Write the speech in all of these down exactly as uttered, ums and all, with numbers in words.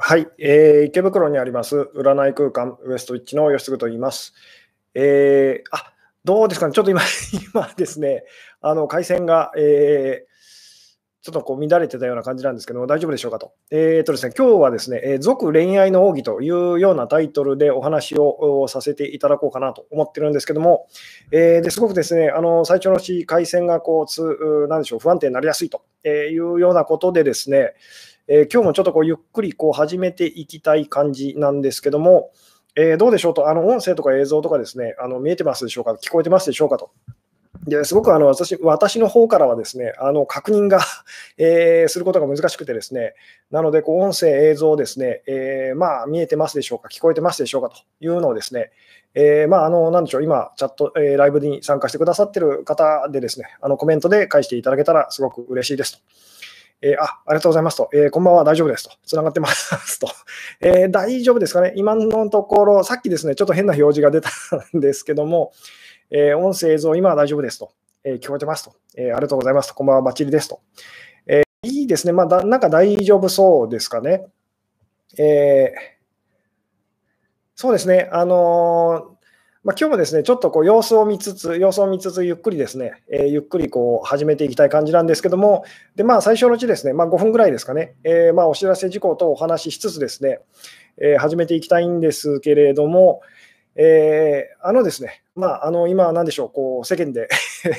はい、えー、池袋にあります占い空間ウエストウィッチの吉次と言います。えー、あどうですかね、ちょっと今今ですね、あの回線が、えー、ちょっとこう乱れてたような感じなんですけども、大丈夫でしょうかと。えーとですね、今日はですね、えー、俗恋愛の奥義というようなタイトルでお話をさせていただこうかなと思ってるんですけども、えー、ですごくですね、あの最初のうち回線がこうつなんでしょう不安定になりやすいというようなことでですね。えー、今日もちょっとこうゆっくりこう始めていきたい感じなんですけども、えー、どうでしょうと、あの音声とか映像とかですね、あの見えてますでしょうか、聞こえてますでしょうかと。ですごくあの 私, 私の方からはですね、あの確認が、えー、することが難しくてですね、なのでこう音声、映像ですね、えーまあ、見えてますでしょうか、聞こえてますでしょうかというのをですね、えーまあ、あのなんでしょう、今、チャット、えー、ライブに参加してくださっている方でですね、あのコメントで返していただけたらすごく嬉しいですと。えー、あ, ありがとうございますと、えー、こんばんは、大丈夫ですと、つながってますと、えー、大丈夫ですかね、今のところ、さっきですね、ちょっと変な表示が出たんですけども、えー、音声、映像、今は大丈夫ですと、えー、聞こえてますと、えー、ありがとうございますと、こんばんは、ばっちりですと、えー、いいですね、まあだ、なんか大丈夫そうですかね。えー、そうですね、あのーまあ、今日もですね、ちょっとこう様子を見つつ、様子を見つつ、ゆっくりですね、えー、ゆっくりこう始めていきたい感じなんですけども、でまあ、最初のうちですね、まあ、ごふんぐらいですかね、えーまあ、お知らせ事項とお話ししつつですね、えー、始めていきたいんですけれども、えー、あのですね、まあ、あの今は何でしょう、こう世間で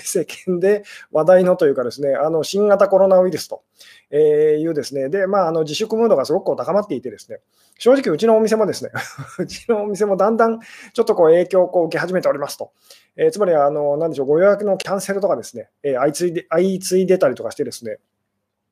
世間で話題のというかですね、あの新型コロナウイルスというですね、でまあ、あの自粛ムードがすごく高まっていてですね、正直うちのお店もですねうちのお店もだんだんちょっとこう影響をこう受け始めておりますと、えー、つまりあの何でしょう、ご予約のキャンセルとかですね、えー、相次いで相次いでたりとかしてですね、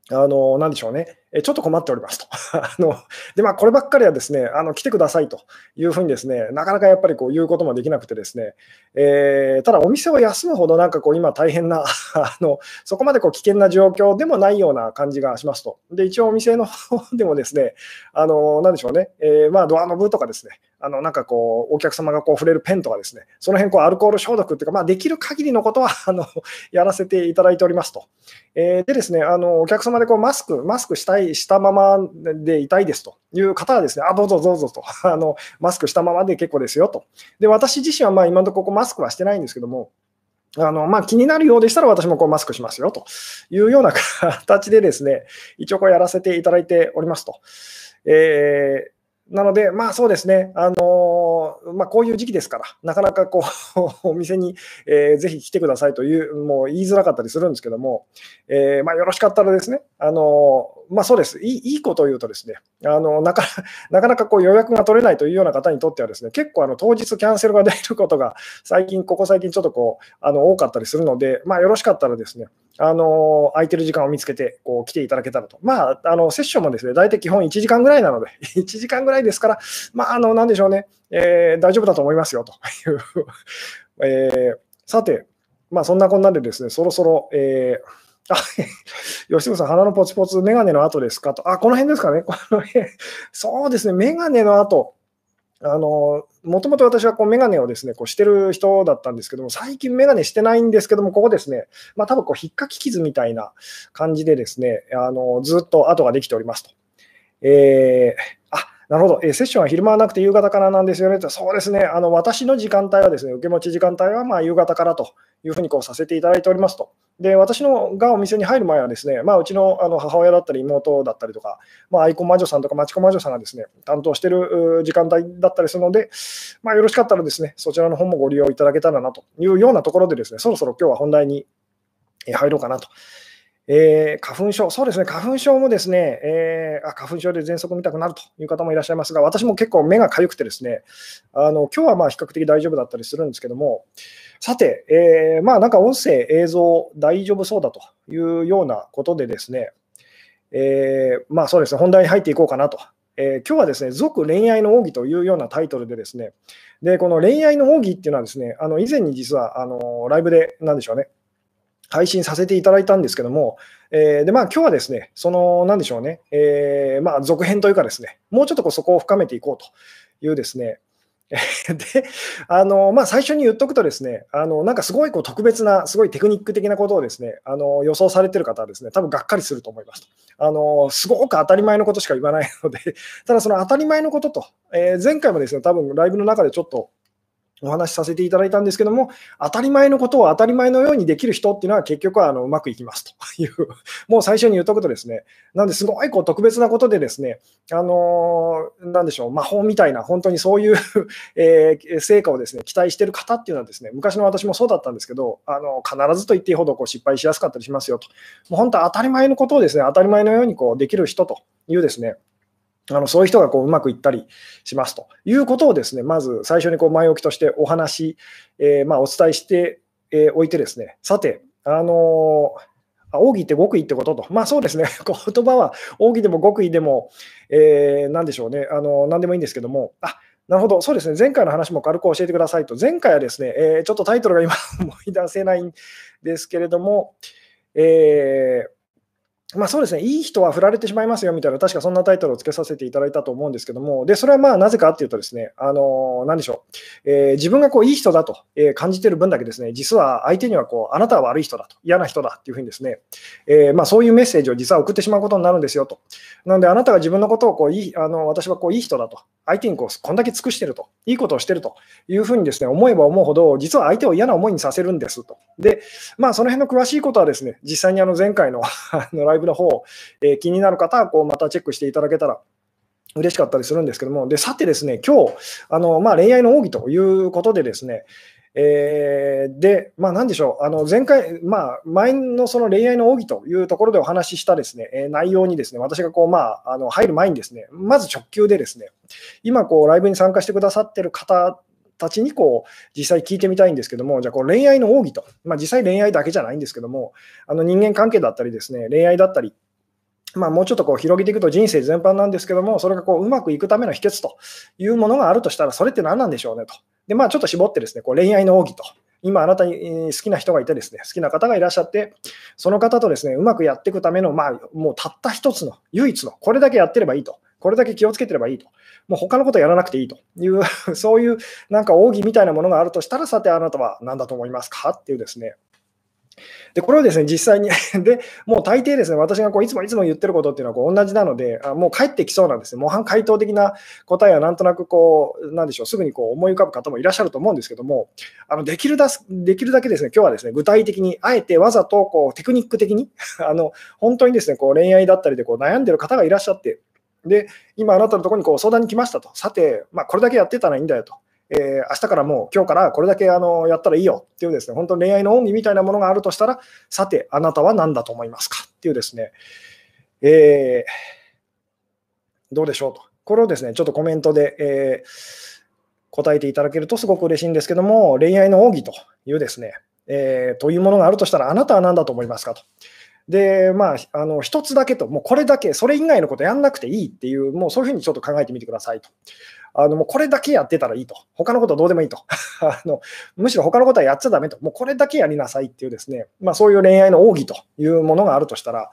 あのなんでしょうね、ちょっと困っておりますとあので、まあ、こればっかりはですね、あの来てくださいというふうにですね、なかなかやっぱりこう言うこともできなくてですね、えー、ただお店を休むほどなんかこう今大変なあのそこまでこう危険な状況でもないような感じがしますと。で一応お店の方でもですね、あのなんでしょうね、えーまあ、ドアノブとかですね、あのなんかこうお客様がこう触れるペンとかですね、その辺こうアルコール消毒っていうか、まあ、できる限りのことはあのやらせていただいておりますと。えー、でですね、あのお客様でこうマスクマスクしたいしたままでいたいですという方はですね、あどうぞどうぞとあのマスクしたままで結構ですよと。で私自身はまあ今のところマスクはしてないんですけども、あのまあ、気になるようでしたら私もこうマスクしますよというような形でですね、一応こうやらせていただいておりますと。えーなので、まあそうですね、あのーまあ、こういう時期ですから、なかなかこうお店に、えー、ぜひ来てくださいという、もう言いづらかったりするんですけども、えーまあ、よろしかったらですね、あのーまあ、そうです、いい、いいことを言うとですね、あのなかなかこう予約が取れないというような方にとってはですね、結構あの当日キャンセルが出ることが最近、ここ最近ちょっとこうあの多かったりするので、まあ、よろしかったらですね、あの空いてる時間を見つけてこう来ていただけたらと。まあ、あのセッションもですね、大体基本いちじかんぐらいなのでいちじかんぐらいですから、まあ、あのなんでしょうね、えー、大丈夫だと思いますよという、えー、さて、まあ、そんなこんなでですね、そろそろ、えーあ吉次さん、鼻のポツポツ、メガネの跡ですかと、あこの辺ですかね、この辺そうですね、メガネの跡、もともと私はこうメガネをですね、こうしてる人だったんですけども、最近メガネしてないんですけども、ここですね、まあ、多分こう引っかき傷みたいな感じでですね、あのずっと跡ができておりますと。えー、あなるほど、えー、セッションは昼間はなくて夕方からなんですよねと。そうですね、あの私の時間帯はですね、受け持ち時間帯はまあ夕方からというふうにこうさせていただいておりますと。で私のがお店に入る前はですね、まあ、うち の, あの母親だったり妹だったりとか、まあ、アイコン魔女さんとかマチコ魔女さんがですね担当している時間帯だったりするので、まあ、よろしかったらですねそちらの方もご利用いただけたらなというようなところでですね、そろそろ今日は本題に入ろうかなと。えー、花粉症、そうですね、花粉症もですね、えー、あ花粉症で喘息見たくなるという方もいらっしゃいますが、私も結構目がかゆくてですね、あの今日はまあ比較的大丈夫だったりするんですけども、さて、えー、まあなんか音声、映像、大丈夫そうだというようなことでですね、えー、まあそうですね、本題に入っていこうかなと。えー、今日はですね、俗恋愛の奥義というようなタイトルでですね、でこの恋愛の奥義っていうのはですね、あの以前に実はあのライブで、なんでしょうね、配信させていただいたんですけども、えー、でまあ今日はですね、そのなんでしょうね、えー、まあ続編というかですね、もうちょっとこうそこを深めていこうというですね、で、あのまあ、最初に言っとくとですね、あのなんかすごいこう特別な、すごいテクニック的なことをですね、あの予想されてる方はですね、多分がっかりすると思います。あのすごく当たり前のことしか言わないので、ただその当たり前のことと、えー、前回もですね、多分ライブの中でちょっとお話しさせていただいたんですけども、当たり前のことを当たり前のようにできる人っていうのは結局はあのうまくいきますという、もう最初に言っとくとですね、なんですごいこう特別なことでですね、あのー、なんでしょう、魔法みたいな、本当にそういう、えー、成果をですね、期待している方っていうのはですね、昔の私もそうだったんですけど、あの必ずと言っていいほどこう失敗しやすかったりしますよと、もう本当当たり前のことをですね、当たり前のようにこうできる人というですね、あのそういう人がこううまくいったりしますということをですね、まず最初にこう前置きとしてお話、えー、まあお伝えしておいてですね、さて、あのー、奥義って極意ってことと、まあそうですね、言葉は奥義でも極意でも、えー、なんでしょうね、あのー、なんでもいいんですけども、あなるほど、そうですね、前回の話も軽く教えてくださいと、前回はですね、えー、ちょっとタイトルが今思い出せないんですけれども、えーまあそうですね、いい人は振られてしまいますよみたいな、確かそんなタイトルをつけさせていただいたと思うんですけども、でそれはまあなぜかっていうとですね、あの何でしょう、えー、自分がこういい人だと感じている分だけですね、実は相手にはこうあなたは悪い人だと、嫌な人だっていうふうにですね、えー、まあそういうメッセージを実は送ってしまうことになるんですよと。なのであなたが自分のことをこういい、あの私はこういい人だと、相手にこうこんだけ尽くしていると、いいことをしているというふうにですね、思えば思うほど、実は相手を嫌な思いにさせるんですと。で、まあその辺の詳しいことはですね、実際にあの前回のライブの方、えー、気になる方はこうまたチェックしていただけたら嬉しかったりするんですけども、でさてですね、今日あの、まあ、恋愛の奥義ということでですね、えー、で、まあ、なんでしょう、あの前回、まあ、前のその恋愛の奥義というところでお話ししたですね、えー、内容にですね、私がこう、まあ、あの入る前にですね、まず直球でですね、今こうライブに参加してくださってる方たちにこう実際聞いてみたいんですけども、じゃあこう恋愛の奥義と、まあ、実際恋愛だけじゃないんですけども、あの人間関係だったりですね、恋愛だったり、まあ、もうちょっとこう広げていくと人生全般なんですけども、それがこううまくいくための秘訣というものがあるとしたら、それって何なんでしょうねと。で、まあ、ちょっと絞ってですね、こう恋愛の奥義と、今あなたに好きな人がいてですね、好きな方がいらっしゃって、その方とですね、うまくやっていくための、まあ、もうたった一つの唯一のこれだけやってればいいと。これだけ気をつけてればいいと。もう他のことやらなくていいという、そういうなんか奥義みたいなものがあるとしたら、さてあなたは何だと思いますかっていうですね。で、これをですね、実際に、で、もう大抵ですね、私がこういつもいつも言ってることっていうのはこう同じなので、あ、もう返ってきそうなんですね。模範解答的な答えはなんとなくこう、なんでしょう、すぐにこう思い浮かぶ方もいらっしゃると思うんですけども、あのできるだ、できるだけですね、今日はですね、具体的に、あえてわざとこうテクニック的に、あの、本当にですね、こう恋愛だったりでこう悩んでる方がいらっしゃって、で、今あなたのところにこう相談に来ましたと。さて、まあ、これだけやってたらいいんだよと。えー、明日からもう今日からこれだけあのやったらいいよっていうですね、本当に恋愛の恩義みたいなものがあるとしたら、さて、あなたは何だと思いますかっていうですね、えー、どうでしょうと。これをですね、ちょっとコメントで、えー、答えていただけるとすごく嬉しいんですけども、恋愛の恩義というですね、えー、というものがあるとしたら、あなたは何だと思いますかと。で、まあ、あの一つだけと、もうこれだけ、それ以外のことやんなくていいっていう、もうそういうふうにちょっと考えてみてくださいと。あのもうこれだけやってたらいいと。他のことどうでもいいと。あのむしろ他のことはやっちゃダメと。もうこれだけやりなさいっていうですね、まあ、そういう恋愛の奥義というものがあるとしたら、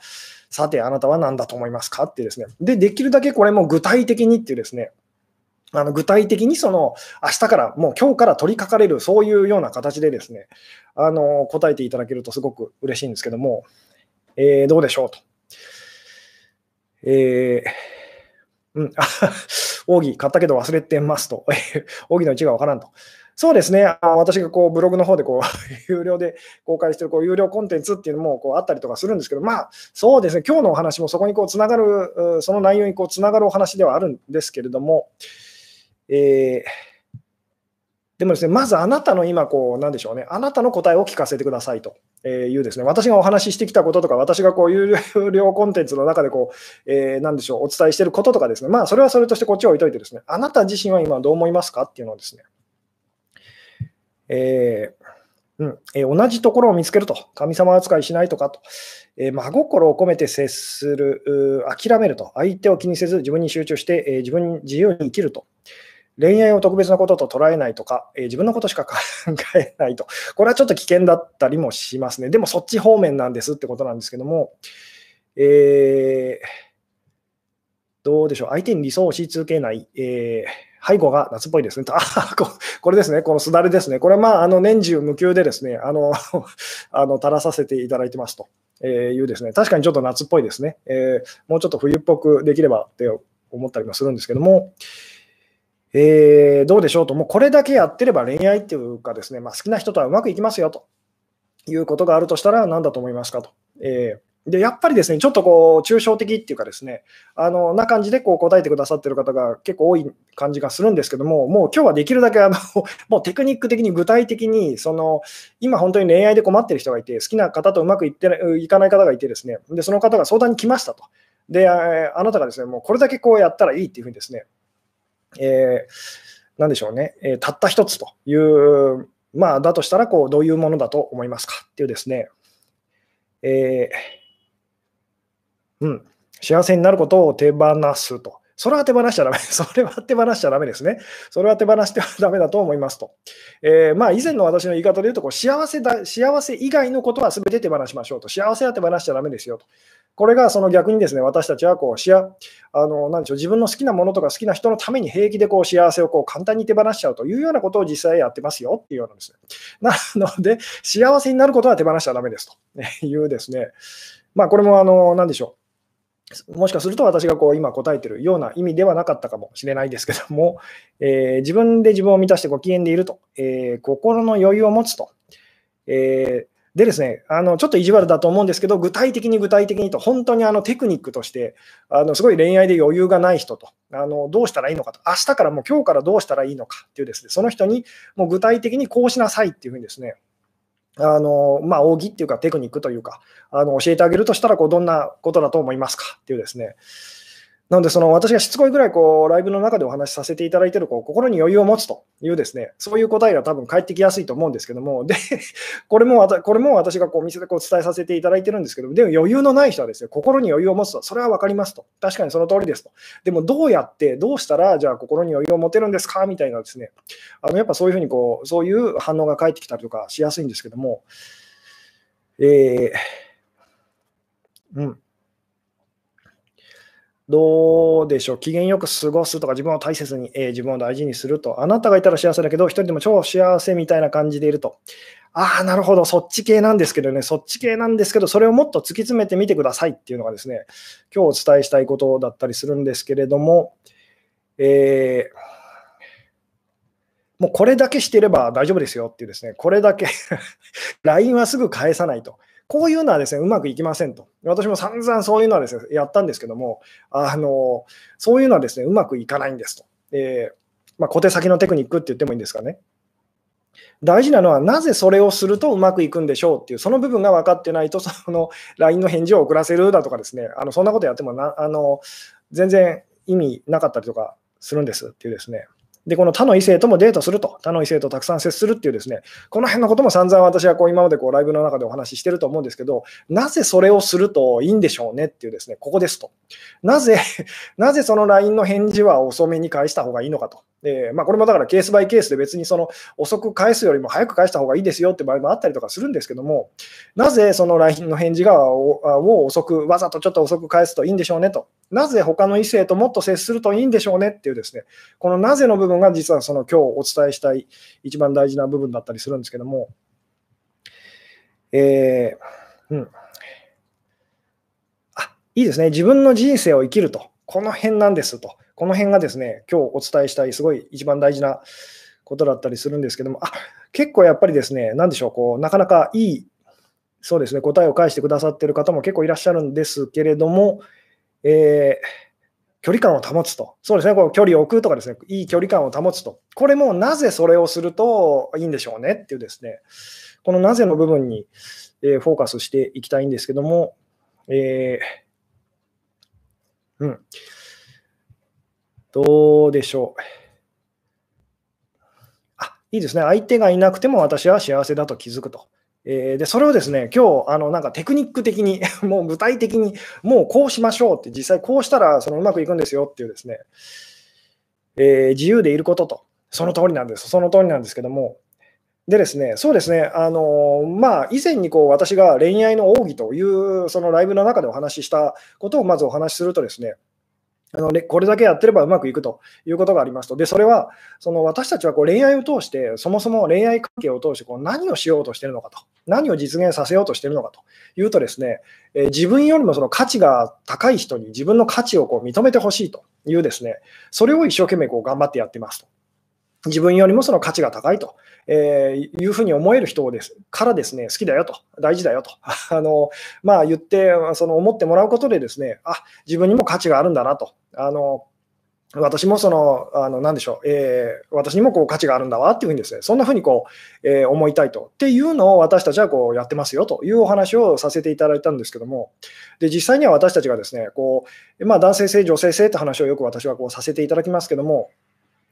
さてあなたは何だと思いますかってですね。で、できるだけこれも具体的にっていうですね、あの具体的にその明日から、もう今日から取り掛かれる、そういうような形でですね、あの答えていただけるとすごく嬉しいんですけども、えー、どうでしょうと。えー、うん、あ奥義買ったけど忘れてますと。奥義の位置がわからんと。そうですね。あ私がこうブログの方でこう有料で公開しているこう有料コンテンツっていうのもこうあったりとかするんですけど、まあそうですね。今日のお話もそこにこうつながる、その内容にこうつながるお話ではあるんですけれども、えーでもですね、まずあなたの今こう、なんでしょうね、あなたの答えを聞かせてくださいというですね、私がお話ししてきたこととか、私がこう有料コンテンツの中でこう、えー、なんでしょう、お伝えしていることとかですね、まあ、それはそれとしてこっちを置いといてですね、あなた自身は今どう思いますかっていうのをですね、えーうんえー、同じところを見つけると、神様扱いしないとかと、えー、真心を込めて接する、諦めると、相手を気にせず自分に集中して、えー、自分に自由に生きると。恋愛を特別なことと捉えないとか、えー、自分のことしか考えないと。これはちょっと危険だったりもしますね。でもそっち方面なんですってことなんですけども、えー、どうでしょう。相手に理想を押し付けない、えー、背後が夏っぽいですね。ああ、これですね。このすだれですね。これはまあ、あの、年中無休でですね、あの、あの、垂らさせていただいてますというですね。確かにちょっと夏っぽいですね。えー、もうちょっと冬っぽくできればって思ったりもするんですけども、えー、どうでしょうと、もうこれだけやってれば恋愛っていうかですね、まあ、好きな人とはうまくいきますよということがあるとしたら何だと思いますかと。えーでやっぱりですね、ちょっとこう抽象的っていうかですね、あのな感じでこう答えてくださってる方が結構多い感じがするんですけども、もう今日はできるだけあのもうテクニック的に具体的に、その今本当に恋愛で困ってる人がいて、好きな方とうまくいっていかない方がいてですね、でその方が相談に来ましたと。で、あなたがですね、もうこれだけこうやったらいいっていうふうにですね、えー、なんでしょうね、えー、たった一つという、まあだとしたらこうどういうものだと思いますかっていうですね、えーうん、幸せになることを手放すと。それは手放しちゃダメ。それは手放しちゃダメですね。それは手放してはダメだと思いますと。えー、まあ以前の私の言い方で言うとこう幸せだ、幸せ以外のことは全て手放しましょうと。幸せは手放しちゃダメですよと。これがその逆にですね、私たちはこうしあのなんでしょう、自分の好きなものとか好きな人のために平気でこう幸せをこう簡単に手放しちゃうというようなことを実際やってますよっていうようなんですね。なので、幸せになることは手放しちゃダメですというですね。まあこれもあのなんでしょう。もしかすると私がこう今答えているような意味ではなかったかもしれないですけども、えー、自分で自分を満たしてご機嫌でいると、えー、心の余裕を持つと、えー、でですね、あのちょっと意地悪だと思うんですけど、具体的に具体的にと、本当にあのテクニックとしてあのすごい恋愛で余裕がない人と、あのどうしたらいいのかと、明日からもう今日からどうしたらいいのかっていうですね、その人にもう具体的にこうしなさいっていうふうにですね、あのまあ、奥義っていうかテクニックというか、あの教えてあげるとしたらこうどんなことだと思いますかっていうですね。なのでその私がしつこいぐらいこうライブの中でお話しさせていただいているこう心に余裕を持つというですね、そういう答えが多分返ってきやすいと思うんですけども、でこれもこれも私がこうお店でこう伝えさせていただいているんですけども、でも余裕のない人はですね、心に余裕を持つと、それは分かりますと、確かにその通りですと、でもどうやってどうしたらじゃあ心に余裕を持てるんですかみたいなですね、あのやっぱそういうふうにこうそういう反応が返ってきたりとかしやすいんですけども、えー、うん。どうでしょう、機嫌よく過ごすとか、自分を大切に、えー、自分を大事にすると、あなたがいたら幸せだけど、一人でも超幸せみたいな感じでいると、ああ、なるほど、そっち系なんですけどね、そっち系なんですけど、それをもっと突き詰めてみてくださいっていうのがですね、今日お伝えしたいことだったりするんですけれども、えー、もうこれだけしていれば大丈夫ですよっていうですね、これだけ、ライン はすぐ返さないと。こういうのはですね、うまくいきませんと。私も散々そういうのはですね、やったんですけども、あのそういうのはですね、うまくいかないんですと。えーまあ、小手先のテクニックって言ってもいいんですかね。大事なのは、なぜそれをするとうまくいくんでしょうっていう、その部分が分かってないと、その ライン の返事を遅らせるだとかですね、あのそんなことやってもなあの全然意味なかったりとかするんですっていうですね。で、この他の異性ともデートすると、他の異性とたくさん接するっていうですね、この辺のことも散々私はこう今までこうライブの中でお話ししてると思うんですけど、なぜそれをするといいんでしょうねっていうですね、ここですと。なぜ、なぜその ライン の返事は遅めに返した方がいいのかと。えーまあ、これもだからケースバイケースで別にその遅く返すよりも早く返した方がいいですよって場合もあったりとかするんですけども、なぜその ライン の返事がを遅く、わざとちょっと遅く返すといいんでしょうねと。なぜ他の異性ともっと接するといいんでしょうねっていうですね、このなぜの部分が実はその今日お伝えしたい一番大事な部分だったりするんですけども、えー、うん。あ、いいですね。自分の人生を生きると。この辺なんですと。この辺がですね、今日お伝えしたい、すごい一番大事なことだったりするんですけども、あ、結構やっぱりですね、なんでしょう、こう、なかなかいい、そうですね、答えを返してくださっている方も結構いらっしゃるんですけれども、えー、距離感を保つと。そうですね、こう距離を置くとかですね、いい距離感を保つと。これもなぜそれをするといいんでしょうねっていうですね、このなぜの部分に、えー、フォーカスしていきたいんですけども、えー、うん。どうでしょう。あ、いいですね。相手がいなくても私は幸せだと気づくと。えー、でそれをですね、今日あのなんかテクニック的に、もう具体的に、もうこうしましょうって、実際こうしたらそのうまくいくんですよっていうですね、えー、自由でいることと、その通りなんです、その通りなんですけども。でですね、そうですね、あのまあ、以前にこう私が恋愛の奥義というそのライブの中でお話ししたことをまずお話しするとですね、あのこれだけやってればうまくいくということがありますと。で、それはその私たちはこう恋愛を通して、そもそも恋愛関係を通してこう何をしようとしているのかと、何を実現させようとしているのかというとですね、えー、自分よりもその価値が高い人に自分の価値をこう認めてほしいというですね、それを一生懸命こう頑張ってやってますと。自分よりもその価値が高いと、えー、いうふうに思える人をですからですね、好きだよと、大事だよとあの、まあ、言って、その思ってもらうことでですね、あ、自分にも価値があるんだなと。あの私もその、あの、なんでしょう、えー、私にもこう価値があるんだわっていうふうにですね、そんなふうにこう、えー、思いたいと。っていうのを私たちはこうやってますよというお話をさせていただいたんですけども、で、実際には私たちがですね、こう、まあ、男性性、女性性って話をよく私はこうさせていただきますけども、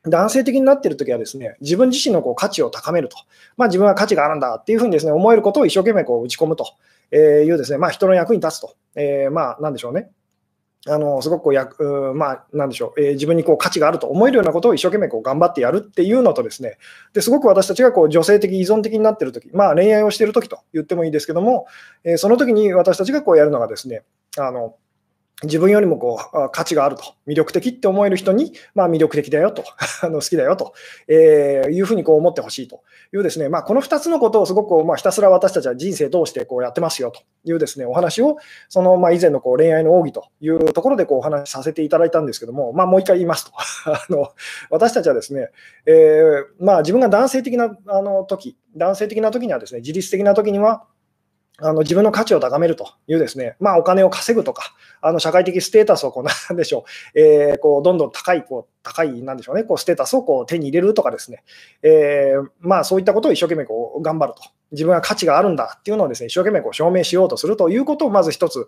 男性的になっているときはですね、自分自身のこう価値を高めると、まあ、自分は価値があるんだっていうふうにですね、思えることを一生懸命こう打ち込むというですね、まあ、人の役に立つと、えー、まあ、なんでしょうね。あのすごくこうや、まあ、なんでしょう、えー、自分にこう価値があると思えるようなことを一生懸命こう頑張ってやるっていうのとですね、ですごく私たちがこう女性的依存的になっているとき、まあ、恋愛をしているときと言ってもいいですけども、えー、そのときに私たちがこうやるのがですね、あの自分よりもこう価値があると、魅力的って思える人に、まあ、魅力的だよとあの好きだよと、えー、いうふうにこう思ってほしいというですね、まあ、このふたつのことをすごく、まあ、ひたすら私たちは人生通してこうやってますよというですね、お話をその、まあ、以前のこう恋愛の奥義というところでこうお話しさせていただいたんですけども、まあ、もう一回言いますとあの私たちはですね、えーまあ、自分が男性的なあの時男性的な時にはですね、自律的な時にはあの自分の価値を高めるというですね、まあ、お金を稼ぐとか、あの社会的ステータスをこうなんでしょう、えー、こうどんどん高い、こう高いなんでしょうね、こうステータスをこう手に入れるとかですね、えーまあ、そういったことを一生懸命こう頑張ると、自分は価値があるんだっていうのをですね、一生懸命こう証明しようとするということをまず一つ、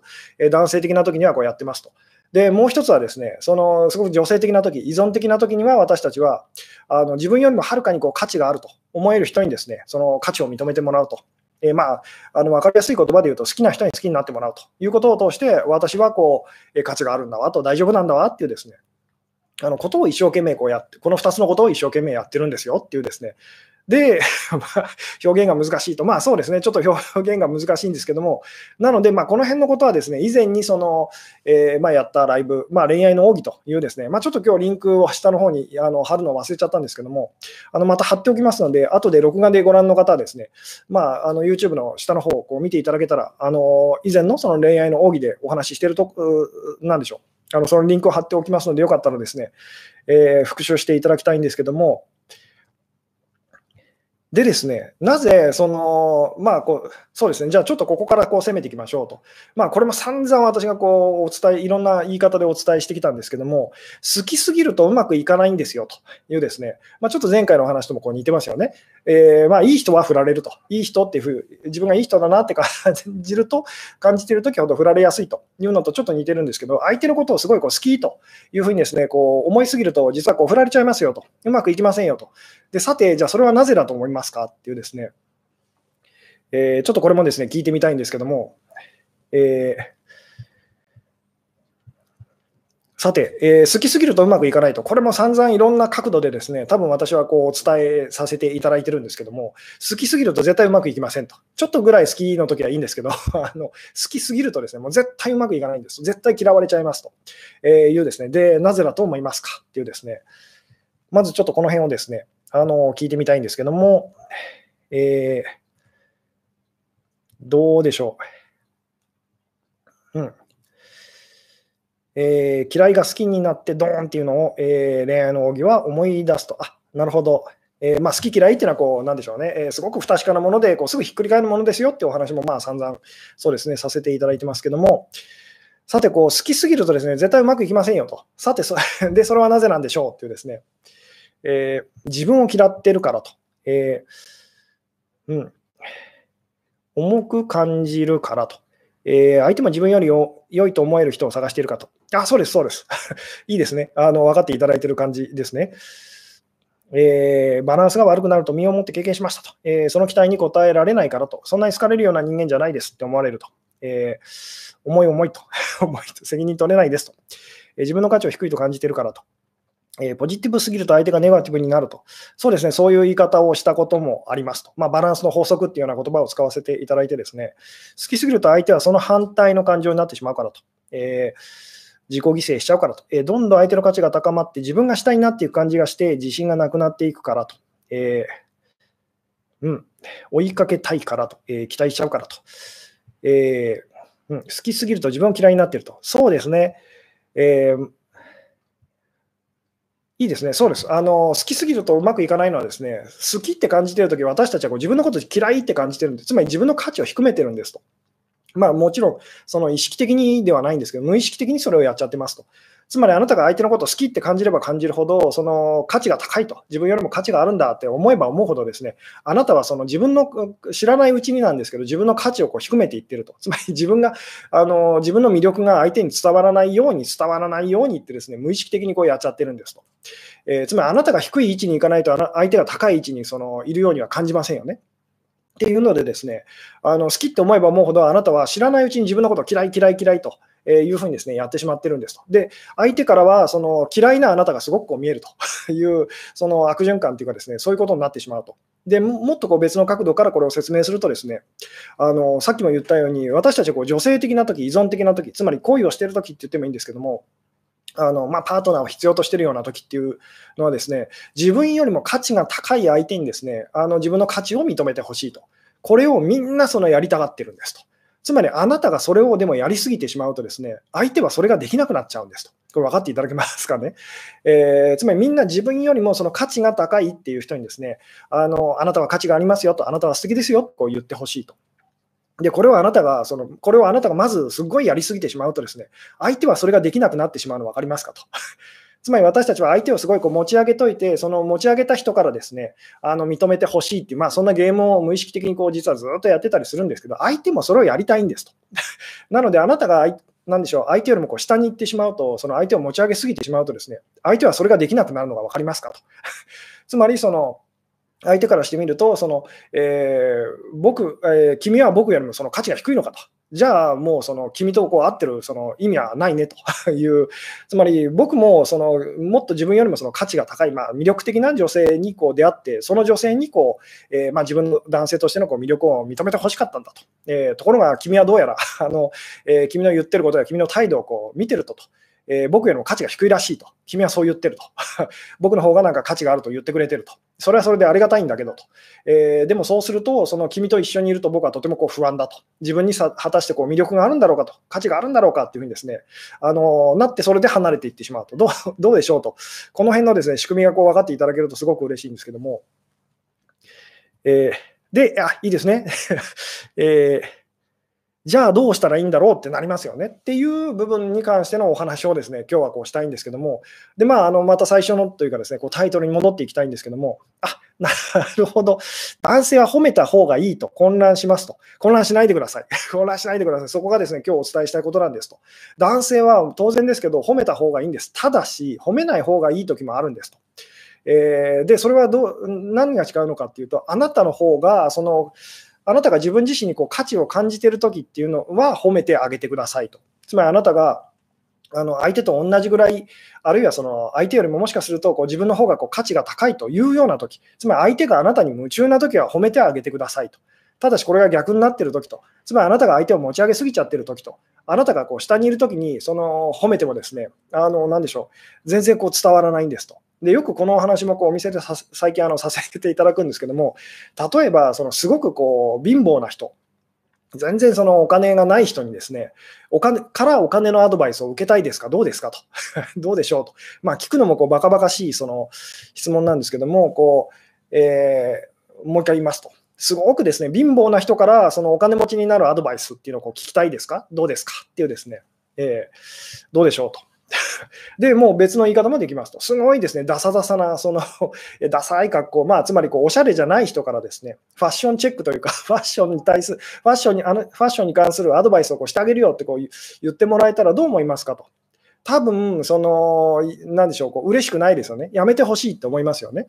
男性的な時にはこうやってますと。で、もう一つはですね、そのすごく女性的な時、依存的な時には私たちはあの自分よりもはるかにこう価値があると思える人にですね、その価値を認めてもらうと。えーまあ、あの分かりやすい言葉で言うと、好きな人に好きになってもらうということを通して、私はこう価値があるんだわと、大丈夫なんだわっていうですね、あのことを一生懸命こうやって、このふたつのことを一生懸命やってるんですよっていうですね。で、表現が難しいと、まあそうですね、ちょっと表現が難しいんですけども、なので、まあ、この辺のことはですね、以前にその、えーまあ、やったライブ、まあ、恋愛の奥義というですね、まあ、ちょっと今日リンクを下の方にあの貼るのを忘れちゃったんですけども、あのまた貼っておきますので、後で録画でご覧の方はですね、まあ、あの YouTube の下の方をこう見ていただけたら、あの以前のその恋愛の奥義でお話ししていると、なんでしょう、あのそのリンクを貼っておきますので、よかったらですね、えー、復習していただきたいんですけども、でですね、なぜその、まあこう、そうですね、じゃあちょっとここからこう攻めていきましょうと、まあ、これも散々私がこうお伝え、いろんな言い方でお伝えしてきたんですけども、好きすぎるとうまくいかないんですよというですね、まあ、ちょっと前回のお話ともこう似てますよね、えーまあ、いい人は振られると、いい人っていうふう、自分がいい人だなって感じると、感じているときほど振られやすいというのとちょっと似てるんですけど、相手のことをすごいこう好きというふうにですね、こう思いすぎると、実はこう振られちゃいますよと、うまくいきませんよと。で、さて、じゃあそれはなぜだと思いますかっていうですね、えー、ちょっとこれもですね聞いてみたいんですけども、えー、さて、えー、好きすぎるとうまくいかないと、これも散々いろんな角度でですね、多分私はこうお伝えさせていただいてるんですけども、好きすぎると絶対うまくいきませんと、ちょっとぐらい好きの時はいいんですけどあの好きすぎるとですね、もう絶対うまくいかないんです、絶対嫌われちゃいますと、えー、いうですね、で、なぜだと思いますかっていうですね、まずちょっとこの辺をですね、あの聞いてみたいんですけども、えー、どうでしょう、うんえー、嫌いが好きになってドーンっていうのを、えー、恋愛の奥義は思い出すと、あ、なるほど、えーまあ、好き嫌いっていうのはこうなんでしょうね、えー、すごく不確かなもので、こうすぐひっくり返るものですよっていうお話もまあ散々そうですねさせていただいてますけども、さて、こう好きすぎるとですね絶対うまくいきませんよと、さてそれでそれはなぜなんでしょうっていうですね、えー、自分を嫌ってるからと、えーうん、重く感じるからと、えー、相手も自分よりよ良いと思える人を探しているかと、あ、そうです、そうですいいですね、あの分かっていただいている感じですね、えー、バランスが悪くなると身をもって経験しましたと、えー、その期待に応えられないからと、そんなに好かれるような人間じゃないですって思われると、えー、重い重いと重いと責任取れないですと、えー、自分の価値を低いと感じているからと、えー、ポジティブすぎると相手がネガティブになると、そうですね、そういう言い方をしたこともありますと、まあ、バランスの法則っていうような言葉を使わせていただいてですね、好きすぎると相手はその反対の感情になってしまうからと、えー自己犠牲しちゃうからと、えー、どんどん相手の価値が高まって自分がしたいなっていう感じがして自信がなくなっていくからと、えーうん、追いかけたいからと、えー、期待しちゃうからと、えーうん、好きすぎると自分を嫌いになっていると。そうですね、えー、いいですね。そうです。あの、好きすぎるとうまくいかないのはですね、好きって感じているとき私たちはこう自分のこと嫌いって感じてるんです。つまり自分の価値を低めてるんですと。まあ、もちろんその意識的にではないんですけど、無意識的にそれをやっちゃってますと。つまりあなたが相手のことを好きって感じれば感じるほど、その価値が高いと、自分よりも価値があるんだって思えば思うほどですね、あなたはその自分の知らないうちになんですけど、自分の価値をこう低めていってると。つまり自分があの自分の魅力が相手に伝わらないように伝わらないようにってですね、無意識的にこうやっちゃってるんですと。えー、つまりあなたが低い位置に行かないと相手が高い位置にそのいるようには感じませんよね。っていうのでですね、あの好きって思えば思うほどあなたは知らないうちに自分のことを嫌い嫌い嫌いというふうにですね、やってしまってるんですと。で、相手からはその嫌いなあなたがすごくこう見えるというその悪循環というかですね、そういうことになってしまうと。でもっとこう別の角度からこれを説明するとですね、あのさっきも言ったように私たちはこう女性的な時、依存的な時、つまり恋をしている時って言ってもいいんですけども、あのまあ、パートナーを必要としているような時っていうのはですね、自分よりも価値が高い相手にですね、あの自分の価値を認めてほしいと。これをみんなそのやりたがってるんですと。つまりあなたがそれをでもやりすぎてしまうとですね、相手はそれができなくなっちゃうんですと。これ分かっていただけますかね。えー、つまりみんな自分よりもその価値が高いっていう人にですね、あのあなたは価値がありますよと、あなたは素敵ですよとこう言ってほしいと。で、これをあなたが、その、これをあなたがまずすごいやりすぎてしまうとですね、相手はそれができなくなってしまうの分かりますかと。つまり私たちは相手をすごいこう持ち上げといて、その持ち上げた人からですね、あの認めてほしいっていう、まあそんなゲームを無意識的にこう実はずっとやってたりするんですけど、相手もそれをやりたいんですと。なのであなたが、なんでしょう、相手よりもこう下に行ってしまうと、その相手を持ち上げすぎてしまうとですね、相手はそれができなくなるのが分かりますかと。つまりその、相手からしてみると、そのえー僕えー、君は僕よりもその価値が低いのかと。じゃあもうその君とこう会ってるその意味はないねという、つまり僕もそのもっと自分よりもその価値が高い、まあ、魅力的な女性にこう出会って、その女性にこう、えーまあ、自分の男性としてのこう魅力を認めてほしかったんだと。えー、ところが君はどうやらあの、えー、君の言ってることや君の態度をこう見てるとと。えー、僕よりも価値が低いらしいと。君はそう言ってると。僕の方がなんか価値があると言ってくれてると。それはそれでありがたいんだけどと。えー、でもそうすると、その君と一緒にいると僕はとてもこう不安だと。自分にさ果たしてこう魅力があるんだろうかと。価値があるんだろうかっていうふうにですね、あのー、なってそれで離れていってしまうと。どう、どうでしょうと。この辺のですね、仕組みがこう分かっていただけるとすごく嬉しいんですけども。えー、で、あ、いいですね。えーじゃあどうしたらいいんだろうってなりますよねっていう部分に関してのお話をですね、今日はこうしたいんですけども、で、まあ、あのまた最初のというかですね、こうタイトルに戻っていきたいんですけども、あ、なるほど、男性は褒めた方がいいと、混乱しますと、混乱しないでください、混乱しないでください、そこがですね、今日お伝えしたいことなんですと、男性は当然ですけど、褒めた方がいいんです、ただし、褒めない方がいい時もあるんですと。えー、で、それはどう何が違うのかっていうと、あなたの方が、その、あなたが自分自身にこう価値を感じているときっていうのは褒めてあげてくださいと。つまりあなたがあの相手と同じぐらい、あるいはその相手よりももしかするとこう自分の方がこう価値が高いというようなとき、つまり相手があなたに夢中なときは褒めてあげてくださいと。ただしこれが逆になっているときと、つまりあなたが相手を持ち上げすぎちゃっているときと、あなたがこう下にいるときにその褒めてもですね、あの何でしょう、全然こう伝わらないんですと。でよくこのお話もこうお店でさ最近あのさせていただくんですけども、例えばそのすごくこう貧乏な人、全然そのお金がない人にですね、お金からお金のアドバイスを受けたいですか、どうですかとどうでしょうと、まあ、聞くのもこうバカバカしいその質問なんですけども、こう、えー、もう一回言いますと、すごくですね貧乏な人からそのお金持ちになるアドバイスっていうのをこう聞きたいですか、どうですかっていうですね、えー、どうでしょうと。でもう別の言い方もできますと、すごいですね、ダサダサな、そのダサい格好、まあ、つまりこうおしゃれじゃない人からですね、ファッションチェックというか、ファッションに対する、ファッションに、あのファッションに関するアドバイスをこうしてあげるよってこう言ってもらえたらどう思いますかと、多分その、なんでしょう、こう嬉しくないですよね、やめてほしいって思いますよね。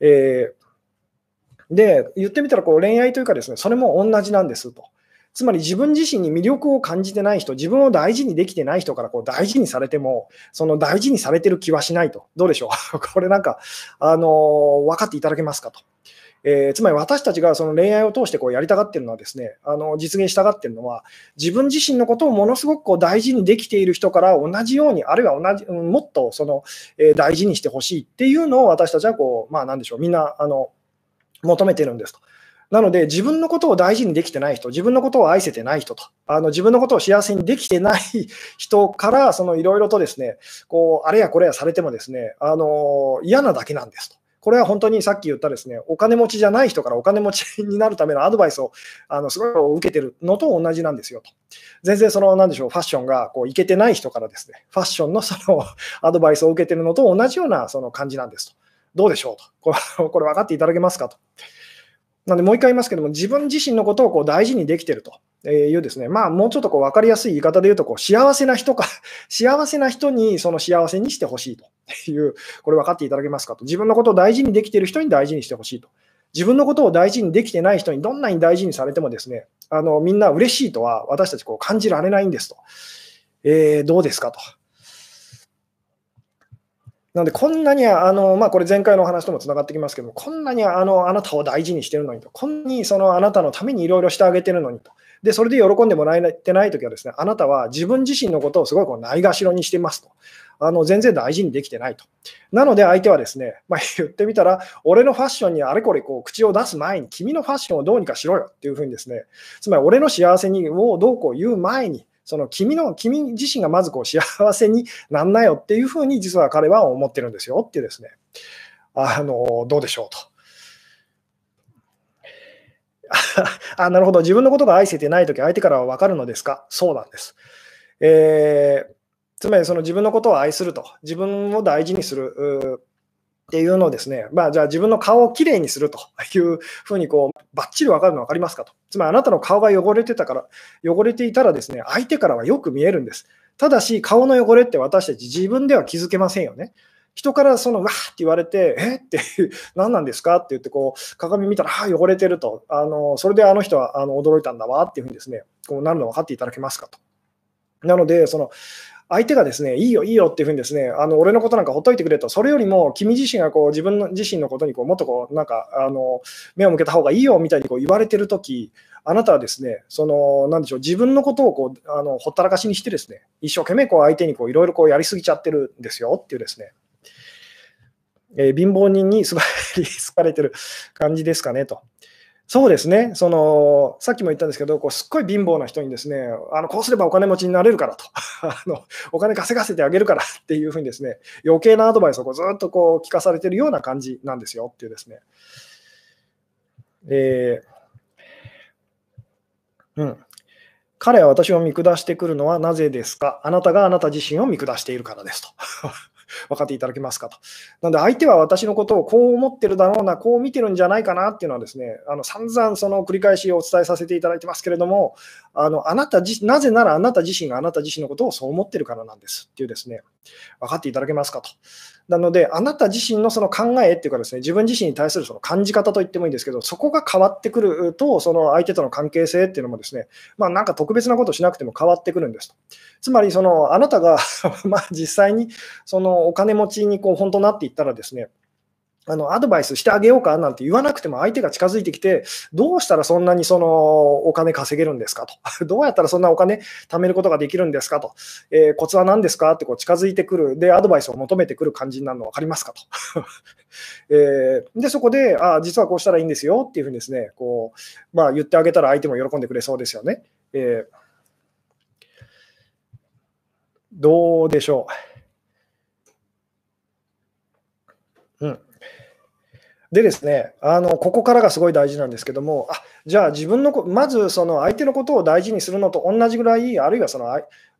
えー、で、言ってみたらこう恋愛というかですね、それも同じなんですと。つまり自分自身に魅力を感じてない人、自分を大事にできてない人からこう大事にされても、その大事にされてる気はしないと。どうでしょうこれなんか、あのー、分かっていただけますかと。えー、つまり私たちがその恋愛を通してこうやりたがっているのはですね、あの実現したがっているのは、自分自身のことをものすごくこう大事にできている人から同じように、あるいは同じもっとその、えー、大事にしてほしいっていうのを私たちはこう、まあ、なんでしょう、みんなあの求めているんですと。なので自分のことを大事にできてない人、自分のことを愛せてない人と、あの自分のことを幸せにできてない人からいろいろとですね、こうあれやこれやされてもですね、あの嫌なだけなんですと。これは本当にさっき言ったですね、お金持ちじゃない人からお金持ちになるためのアドバイスをあのすごい受けてるのと同じなんですよと。全然そのなんでしょう、ファッションがこうイケてない人からですね、ファッションのそのアドバイスを受けてるのと同じようなその感じなんですと。どうでしょうと。これ分かっていただけますかと。なのでもう一回言いますけども、自分自身のことをこう大事にできてるというですね、まあ、もうちょっとこう分かりやすい言い方で言うとこう、幸せな人か、幸せな人にその幸せにしてほしいという、これ分かっていただけますかと。自分のことを大事にできている人に大事にしてほしいと。自分のことを大事にできてない人にどんなに大事にされてもですね、あのみんな嬉しいとは私たちこう感じられないんですと。えー、どうですかと。なのでこんなにあの、まあ、これ前回のお話ともつながってきますけども、こんなにあのあなたを大事にしてるのにと、こんなにそのあなたのためにいろいろしてあげてるのにと、でそれで喜んでもらえてないときはですね、あなたは自分自身のことをすごいこうないがしろにしてますと。あの全然大事にできてないと。なので相手はですね、まあ、言ってみたら、俺のファッションにあれこれこう口を出す前に、君のファッションをどうにかしろよっていうふうにですね、つまり俺の幸せにをどうこう言う前に、その 君の、君自身がまずこう幸せになんなよっていうふうに実は彼は思ってるんですよってですね、あのどうでしょうと。あ、なるほど。自分のことが愛せてないとき相手からは分かるのですか？そうなんです。えー、つまりその自分のことを愛すると、自分を大事にするっていうのをですね、まあ、じゃあ自分の顔をきれいにするというふうにこうばっちり分かるの分かりますかと。つまりあなたの顔が汚れてたから、汚れていたらですね、相手からはよく見えるんです。ただし顔の汚れって私たち自分では気づけませんよね。人からそのわーって言われて、えって何なんですかって言ってこう鏡見たら、ああ汚れてると、あのそれであの人はあの驚いたんだわっていうふうにですね、こうなるの分かっていただけますかと。なのでその相手がですね、いいよいいよっていうふうにですね、あの俺のことなんかほっといてくれと、それよりも君自身がこう自分自身のことにこうもっとこうなんかあの目を向けた方がいいよみたいにこう言われてるとき、あなたはですね、そのなんでしょう、自分のことをこうあのほったらかしにしてですね、一生懸命こう相手にこういろいろこうやりすぎちゃってるんですよっていうですね、えー、貧乏人にすばり好かれてる感じですかねと。そうですね、そのさっきも言ったんですけど、こうすっごい貧乏な人にですね、あのこうすればお金持ちになれるからとあのお金稼がせてあげるからっていうふうにですね、余計なアドバイスをこうずっとこう聞かされてるような感じなんですよっていうですね、えーうん、彼は私を見下してくるのはなぜですか？あなたがあなた自身を見下しているからですと。分かっていただけますかと。なので相手は私のことをこう思ってるだろうな、こう見てるんじゃないかなっていうのはですね、あの散々その繰り返しお伝えさせていただいてますけれども、あのあなた自なぜならあなた自身があなた自身のことをそう思ってるからなんですっていうですね、分かっていただけますかと。なのであなた自身のその考えっていうかですね、自分自身に対するその感じ方と言ってもいいんですけど、そこが変わってくると、その相手との関係性っていうのもですね、まあなんか特別なことしなくても変わってくるんですと。つまりそのあなたがまあ実際にそのお金持ちにこう本当になっていったらですね、あのアドバイスしてあげようかなんて言わなくても相手が近づいてきて、どうしたらそんなにそのお金稼げるんですかとどうやったらそんなお金貯めることができるんですかと、えー、コツは何ですかってこう近づいてくる、でアドバイスを求めてくる感じになるの分かりますかと、えー、でそこであ実はこうしたらいいんですよっていうふうにですね、こう、まあ、言ってあげたら相手も喜んでくれそうですよね、えー、どうでしょう。うん、でですね、あのここからがすごい大事なんですけども、あじゃあ自分のこまずその相手のことを大事にするのと同じぐらい、あるいはその、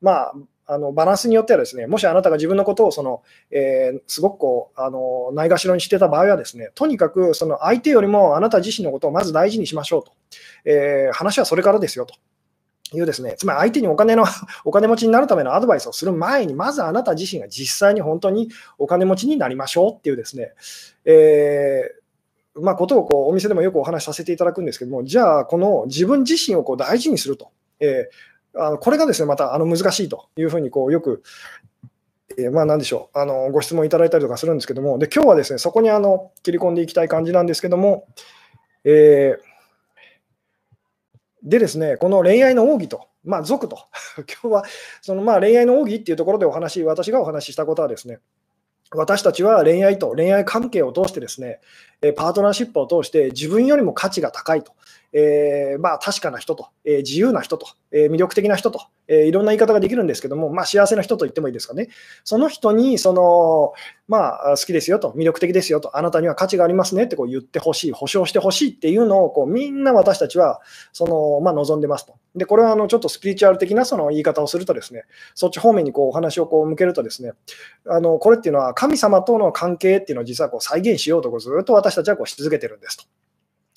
まあ、あのバランスによってはですね、もしあなたが自分のことをその、えー、すごくこうあのないがしろにしてた場合はですね、とにかくその相手よりもあなた自身のことをまず大事にしましょうと、えー、話はそれからですよと。いうですね、つまり相手にお金のお金持ちになるためのアドバイスをする前に、まずあなた自身が実際に本当にお金持ちになりましょうっていうですね、えーまあ、ことをこうお店でもよくお話しさせていただくんですけども、じゃあこの自分自身をこう大事にすると、えー、あのこれがですねまたあの難しいというふうにこうよく、えー、まあ何でしょう、あのご質問いただいたりとかするんですけども、で今日はですねそこにあの切り込んでいきたい感じなんですけども、えー、でですね、この恋愛の奥義と、まあ、俗と、今日はそのまあ恋愛の奥義っていうところでお話、私がお話ししたことはですね、私たちは恋愛と恋愛関係を通してですね、パートナーシップを通して自分よりも価値が高いと、えー、まあ確かな人と、えー、自由な人と、えー、魅力的な人と、えー、いろんな言い方ができるんですけども、まあ、幸せな人と言ってもいいですかね。その人にその、まあ、好きですよと、魅力的ですよと、あなたには価値がありますねってこう言ってほしい、保証してほしいっていうのをこうみんな私たちはその、まあ、望んでますと。で、これはあのちょっとスピリチュアル的なその言い方をするとですね、そっち方面にこうお話をこう向けるとですね、あのこれっていうのは神様との関係っていうのを実はこう再現しようとこうずっと私たちはこうし続けてるんですと。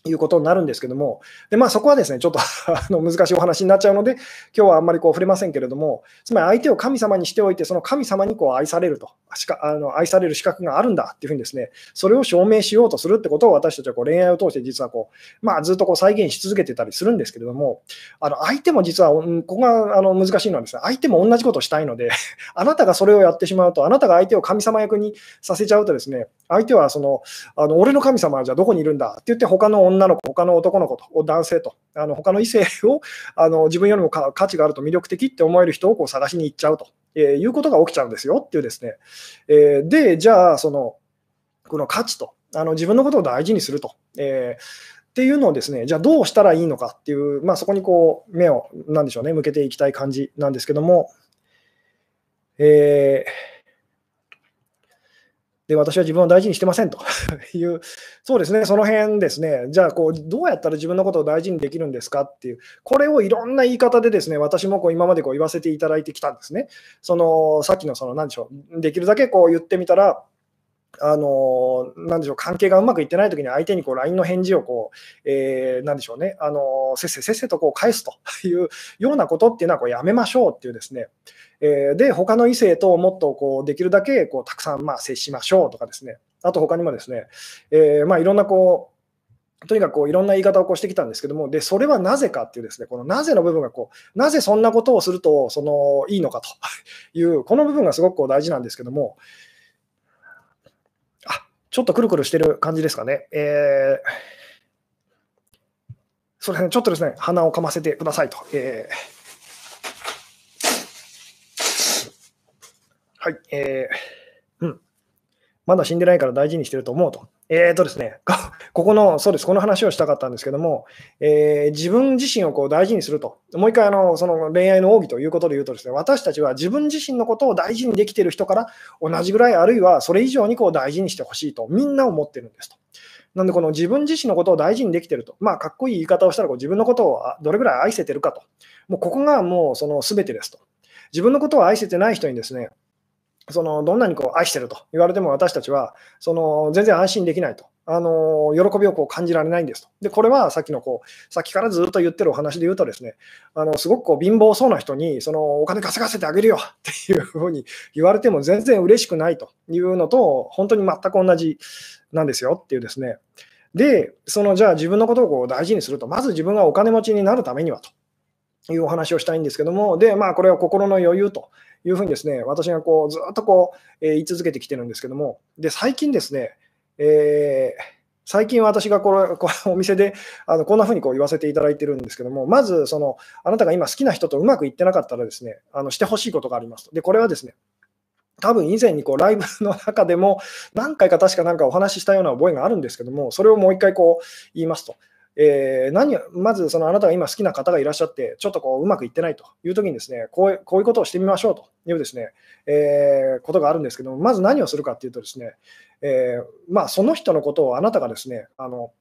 いうことになるんですけども、でまあ、そこはですねちょっとあの難しいお話になっちゃうので、今日はあんまりこう触れませんけれども、つまり相手を神様にしておいて、その神様にこう愛されると、しかあの愛される資格があるんだっていうふうにですね、それを証明しようとするってことを、私たちはこう恋愛を通して、実はこう、まあ、ずっとこう再現し続けてたりするんですけれども、あの相手も実は、ここがあの難しいのはですね、相手も同じことをしたいので、あなたがそれをやってしまうと、あなたが相手を神様役にさせちゃうとですね、相手はそのあの俺の神様はじゃあどこにいるんだって言って、他の女の子、他の男の子と、男性と、あの他の異性をあの自分よりも価値があると魅力的って思える人をこう探しに行っちゃうと、えー、いうことが起きちゃうんですよっていうですね、えー、で、じゃあその、この価値と、あの自分のことを大事にすると。えーっていうのをですね、じゃあどうしたらいいのかっていう、まあ、そこにこう目をなんでしょうね、向けていきたい感じなんですけども、えー、で私は自分を大事にしてませんという、そうですね、その辺ですね、じゃあこうどうやったら自分のことを大事にできるんですかっていう、これをいろんな言い方でですね、私もこう今までこう言わせていただいてきたんですね。そのさっきのそのなんでしょう、できるだけこう言ってみたら、あのなんでしょう、関係がうまくいってないときに相手にこう ライン の返事をこう、えー、なんでしょうね、あのせっせせっせとこう返すというようなことっていうのはこうやめましょうっていうですね、えー、で他の異性ともっとこうできるだけこうたくさんまあ接しましょうとかですね、あと他にもですね、えーまあ、いろんなこうとにかくこういろんな言い方をこうしてきたんですけども、でそれはなぜかっていうですね、このなぜの部分がこう、なぜそんなことをするとそのいいのかというこの部分がすごくこう大事なんですけども、ちょっとくるくるしてる感じですかね。えー、そうですね、ちょっとですね、鼻をかませてくださいと。えー、はい、えーうん。まだ死んでないから大事にしてると思うと。えーとですね、ここの、そうです、この話をしたかったんですけども、えー、自分自身をこう大事にすると、もう一回あのその恋愛の奥義ということで言うとですね、私たちは自分自身のことを大事にできている人から同じぐらい、あるいはそれ以上にこう大事にしてほしいと、みんな思ってるんですと。なので、この自分自身のことを大事にできていると、まあ、かっこいい言い方をしたらこう、自分のことをどれぐらい愛せてるかと、もうここがもうその全てですと。自分のことを愛せてない人にですね、そのどんなにこう愛してると言われても、私たちはその全然安心できないと、あの喜びをこう感じられないんですと。でこれはさっきのこうさっきからずっと言ってるお話で言うとですね、あのすごくこう貧乏そうな人にそのお金稼がせてあげるよっていうふうに言われても全然嬉しくないというのと本当に全く同じなんですよっていうですね。でそのじゃあ自分のことをこう大事にすると、まず自分がお金持ちになるためにはというお話をしたいんですけども、でまあこれは心の余裕というふうにですね、私がこうずっとこう、えー、言い続けてきてるんですけども、で最近ですね、えー、最近私がこの、このお店であのこんなふうにこう言わせていただいてるんですけども、まずそのあなたが今好きな人とうまくいってなかったらですね、あのしてほしいことがありますと。でこれはですね、多分以前にこうライブの中でも何回か確かなんかお話ししたような覚えがあるんですけども、それをもう一回こう言いますと。えー、何まずそのあなたが今好きな方がいらっしゃってちょっとこううまくいってないというときにですね、こう、こういうことをしてみましょうというですね、えー、ことがあるんですけども、まず何をするかというとですね、えーまあ、その人のことをあなたがですね、あの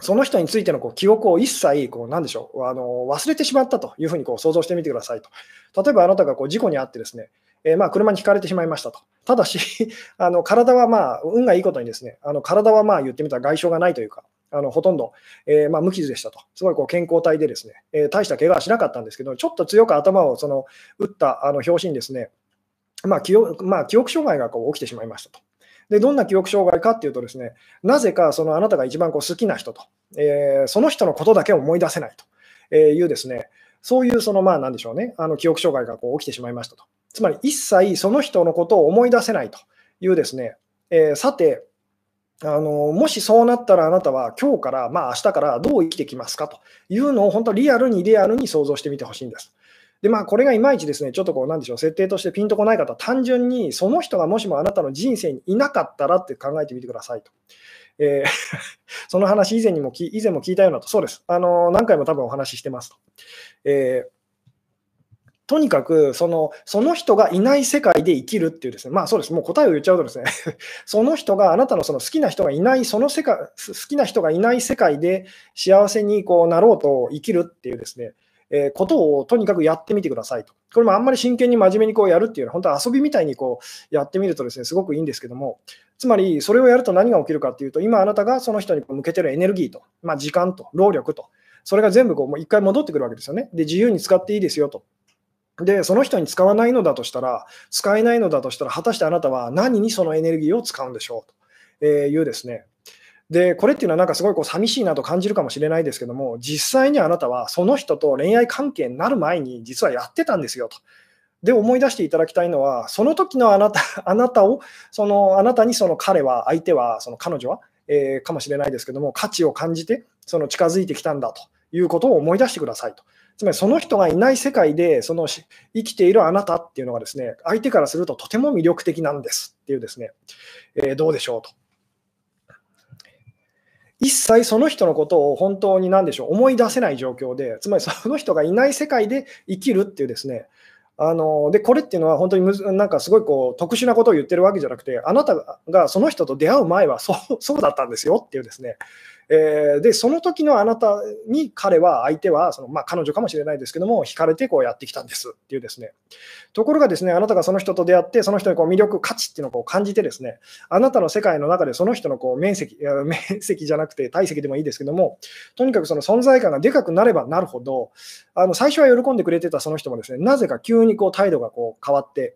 その人についてのこう記憶を一切こう何でしょう、あの忘れてしまったというふうにこう想像してみてくださいと。例えばあなたがこう事故に遭ってですね、えー、まあ車にひかれてしまいましたと。ただしあの体はまあ運がいいことにですね、あの体はまあ言ってみたら外傷がないというか、あのほとんど、えーまあ、無傷でしたと、すごいこう健康体でですね、えー、大した怪我はしなかったんですけど、ちょっと強く頭をその打ったあの拍子にですね、まあ記憶、まあ、記憶障害がこう起きてしまいましたと。でどんな記憶障害かっていうとですね、なぜかそのあなたが一番こう好きな人と、えー、その人のことだけを思い出せないというですね、そういうそのまあなんでしょうね、あの記憶障害がこう起きてしまいましたと。つまり一切その人のことを思い出せないというですね、えー、さてあのもしそうなったらあなたは今日から、まあ、明日からどう生きてきますかというのを本当リアルにリアルに想像してみてほしいんです。でまあ、これがいまいちですね、ちょっとこうなんでしょう、設定としてピンとこない方は単純にその人がもしもあなたの人生にいなかったらって考えてみてくださいと。えー、その話以前にもき、以前も聞いたようなと、そうです。あのー、何回も多分お話ししてますと。えーとにかくその、その人がいない世界で生きるっていうですね、まあそうです、もう答えを言っちゃうとですね、その人が、あなたのその好きな人がいない、その世界、好きな人がいない世界で幸せにこうなろうと生きるっていうですね、えー、ことをとにかくやってみてくださいと。これもあんまり真剣に真面目にこうやるっていうのは、本当遊びみたいにこうやってみるとですね、すごくいいんですけども、つまりそれをやると何が起きるかっていうと、今あなたがその人に向けてるエネルギーと、まあ、時間と、労力と、それが全部こうもう一回戻ってくるわけですよね。で、自由に使っていいですよと。で、その人に使わないのだとしたら、使えないのだとしたら、果たしてあなたは何にそのエネルギーを使うんでしょうというですね。で、これっていうのはなんかすごいこう寂しいなと感じるかもしれないですけども、実際にあなたはその人と恋愛関係になる前に実はやってたんですよと。で、思い出していただきたいのは、その時のあなた、あなたを、そのあなたにその彼は、相手は、その彼女は、えー、かもしれないですけども、価値を感じて、その近づいてきたんだということを思い出してくださいと。つまりその人がいない世界でその生きているあなたっていうのがですね、相手からするととても魅力的なんですっていうですね、えー、どうでしょうと。一切その人のことを本当に何でしょう、思い出せない状況で、つまりその人がいない世界で生きるっていうですね、あのでこれっていうのは本当にむずなんかすごいこう特殊なことを言ってるわけじゃなくて、あなたがその人と出会う前はそう、そうだったんですよっていうですね、えー、でその時のあなたに彼は、相手はその、まあ、彼女かもしれないですけども、惹かれてこうやってきたんですっていうですね、ところがですね、あなたがその人と出会って、その人にこう魅力、価値っていうのをこう感じてですね、あなたの世界の中でその人のこう面積、面積じゃなくて体積でもいいですけども、とにかくその存在感がでかくなればなるほど、あの最初は喜んでくれてたその人もですね、なぜか急にこう態度がこう変わって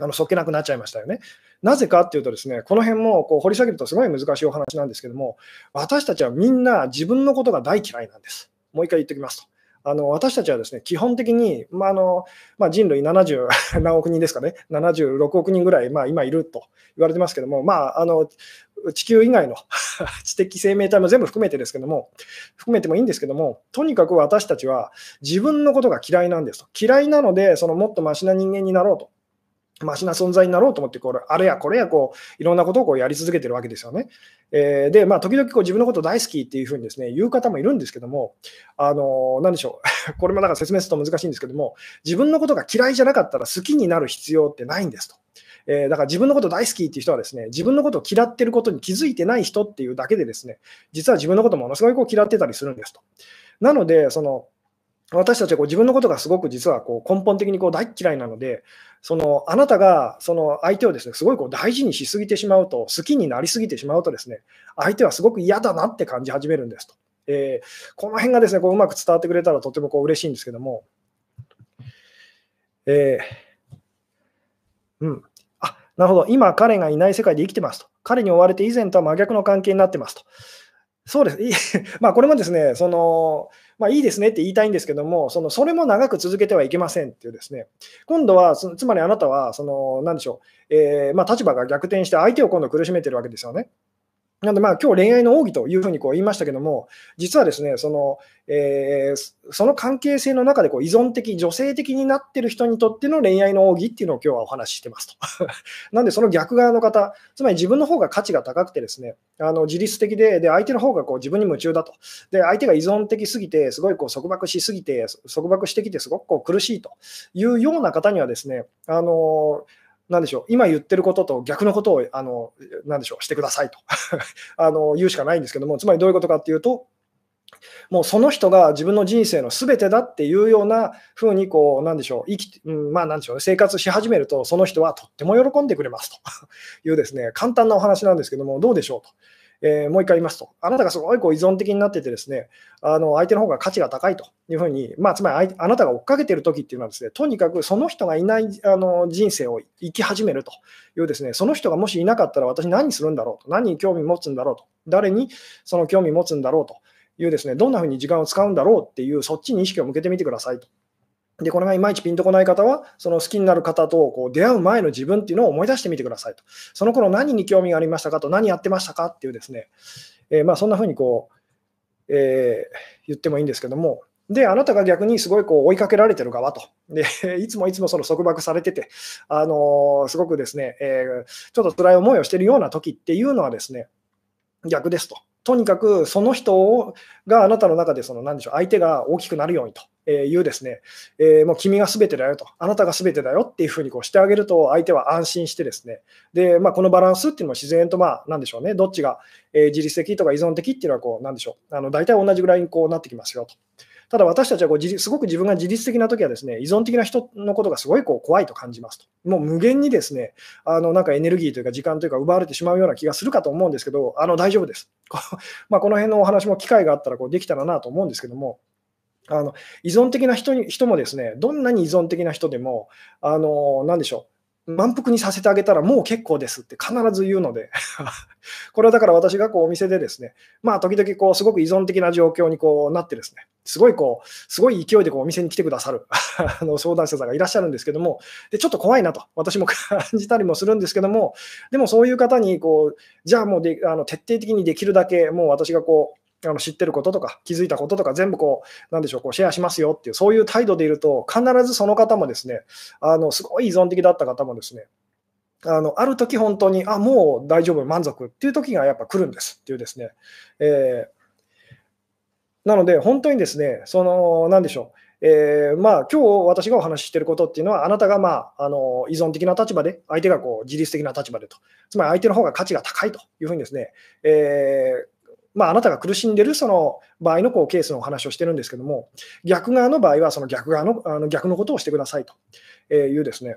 あのそっけなくなっちゃいましたよね。なぜかっていうとですね、この辺もこう掘り下げるとすごい難しいお話なんですけども、私たちはみんな自分のことが大嫌いなんです。もう一回言っておきますと。あの私たちはですね、基本的に、まああのまあ、人類ななじゅう何億人ですかね、ななじゅうろくおくにんぐらい、まあ、今いると言われてますけども、まあ、あの地球以外の知的生命体も全部含めてですけども、含めてもいいんですけども、とにかく私たちは自分のことが嫌いなんですと。嫌いなので、そのもっとマシな人間になろうと。マシな存在になろうと思ってこう、あれやこれやこういろんなことをこうやり続けてるわけですよね。えー、で、まあ、時々こう自分のこと大好きっていうふうにですね、言う方もいるんですけども、あのー、なんでしょう、これもだから説明すると難しいんですけども、自分のことが嫌いじゃなかったら好きになる必要ってないんですと。えー、だから自分のこと大好きっていう人はですね、自分のことを嫌ってることに気づいてない人っていうだけでですね、実は自分のことものすごいこう嫌ってたりするんですと。なので、その、私たちはこう自分のことがすごく実はこう根本的にこう大嫌いなので、そのあなたがその相手をですね、すごいこう大事にしすぎてしまうと、好きになりすぎてしまうとですね、相手はすごく嫌だなって感じ始めるんですと。えー、この辺がですね、こううまく伝わってくれたらとてもこう嬉しいんですけども、えー、うん、あ、なるほど、今彼がいない世界で生きてますと。彼に追われて以前とは真逆の関係になってますと。そうです。まあこれもですね、そのまあ、いいですねって言いたいんですけども、そのそれも長く続けてはいけませんっていうですね、今度はつまりあなたはその何でしょう、えーまあ、立場が逆転して相手を今度苦しめてるわけですよね。なのでまあ今日恋愛の奥義というふうにこう言いましたけども、実はですね、その、えー、その関係性の中でこう依存的、女性的になってる人にとっての恋愛の奥義っていうのを今日はお話ししてますと。なんでその逆側の方、つまり自分の方が価値が高くてですね、あの自律的で、で相手の方がこう自分に夢中だと。で、相手が依存的すぎて、すごいこう束縛しすぎて、束縛してきてすごくこう苦しいというような方にはですね、あのー、なんでしょう、今言ってることと逆のことをあのなんでしょうしてくださいとあの言うしかないんですけども、つまりどういうことかっていうと、もうその人が自分の人生のすべてだっていうようなふうにこうなんでしょう生き、まあなんでしょうね、生活し始めると、その人はとっても喜んでくれますというですね、簡単なお話なんですけども、どうでしょうと。えー、もう一回言いますと、あなたがすごいこう依存的になっててですね、あの相手の方が価値が高いというふうに、まあ、つまりあなたが追っかけているときっていうのはですね、とにかくその人がいないあの人生を生き始めるというですね、その人がもしいなかったら私何するんだろうと、何に興味持つんだろうと、誰にその興味持つんだろうというですね、どんなふうに時間を使うんだろうっていう、そっちに意識を向けてみてくださいと。で、これがいまいちピンとこない方は、その好きになる方とこう出会う前の自分っていうのを思い出してみてくださいと。その頃何に興味がありましたかと、何やってましたかっていうですね、えー、まあそんなふうにこう、えー、言ってもいいんですけども、で、あなたが逆にすごいこう追いかけられてる側と、でいつもいつもその束縛されてて、あのー、すごくですね、えー、ちょっと辛い思いをしているような時っていうのはですね、逆ですと。とにかくその人があなたの中でその何でしょう、相手が大きくなるようにと。いうですね、えー、もう君が全てだよと、あなたが全てだよっていうふうにこうしてあげると、相手は安心してですね、で、まあ、このバランスっていうのも自然と、まあ、なんでしょうね、どっちが、えー、自律的とか依存的っていうのはこう、なんでしょう、あの大体同じぐらいにこうなってきますよと。ただ私たちはこうすごく自分が自律的な時はですね、依存的な人のことがすごいこう怖いと感じますと。もう無限にですね、あのなんかエネルギーというか時間というか奪われてしまうような気がするかと思うんですけど、あの大丈夫です。まあこの辺のお話も機会があったらこうできたらなと思うんですけども、あの依存的な 人, に人もですね、どんなに依存的な人でも、あの何でしょう、満腹にさせてあげたらもう結構ですって必ず言うのでこれはだから私がこうお店でですね、まあ、時々こうすごく依存的な状況にこうなってですね、すごいこうすごい勢いでこうお店に来てくださるあの相談者さんがいらっしゃるんですけども、でちょっと怖いなと私も感じたりもするんですけども、でもそういう方にこうじゃあもうであの徹底的にできるだけもう私がこうあの知ってることとか気づいたこととか全部こうなんでしょう、こうシェアしますよっていう、そういう態度でいると、必ずその方もですね、あのすごい依存的だった方もですね、あのある時本当にあもう大丈夫満足っていう時がやっぱ来るんですっていうですね、えー、なので本当にですね、そのなんでしょう、えーまあ、今日私がお話ししていることっていうのは、あなたが、まあ、あの依存的な立場で、相手がこう自律的な立場でと、つまり相手の方が価値が高いというふうにですね、えーまあ、あなたが苦しんでるその場合のこうケースのお話をしてるんですけども、逆側の場合はその逆側の、あの逆のことをしてくださいというですね、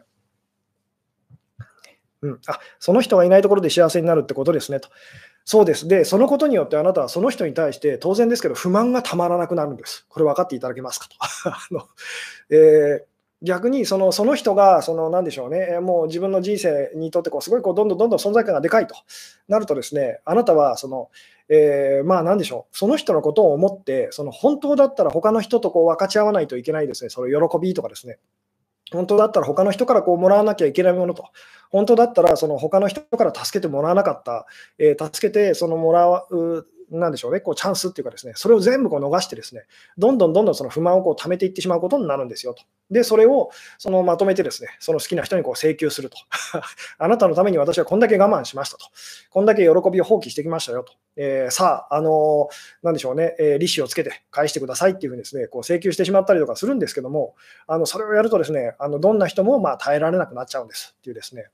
うん、あその人がいないところで幸せになるってことですねと。そうです。で、そのことによってあなたはその人に対して当然ですけど不満がたまらなくなるんです。これ分かっていただけますかと。あのえー逆にその、その人が、その、なんでしょうね、もう自分の人生にとってこう、すごいこう、どんどんどんどん存在感がでかいとなるとですね、あなたは、その、えー、まあ、なんでしょう、その人のことを思って、その、本当だったら他の人とこう、分かち合わないといけないですね、その喜びとかですね。本当だったら他の人からこうもらわなきゃいけないものと、本当だったらその他の人から助けてもらわなかった、えー、助けてそのもらう、なんでしょうね、こうチャンスっていうかですね、それを全部こう逃してですね、どんどんどんどんその不満をこう溜めていってしまうことになるんですよと。で、それをそのまとめてですね、その好きな人にこう請求すると。あなたのために私はこんだけ我慢しましたと。こんだけ喜びを放棄してきましたよと。えー、さあ、あのー、なんでしょうね、えー、利子をつけて返してくださいっていうふうにですね、こう請求してしまったりとかするんですけども、あのそれをやるとですね、あのどんな人もまあ耐えられなくなっちゃうんですっていうですね、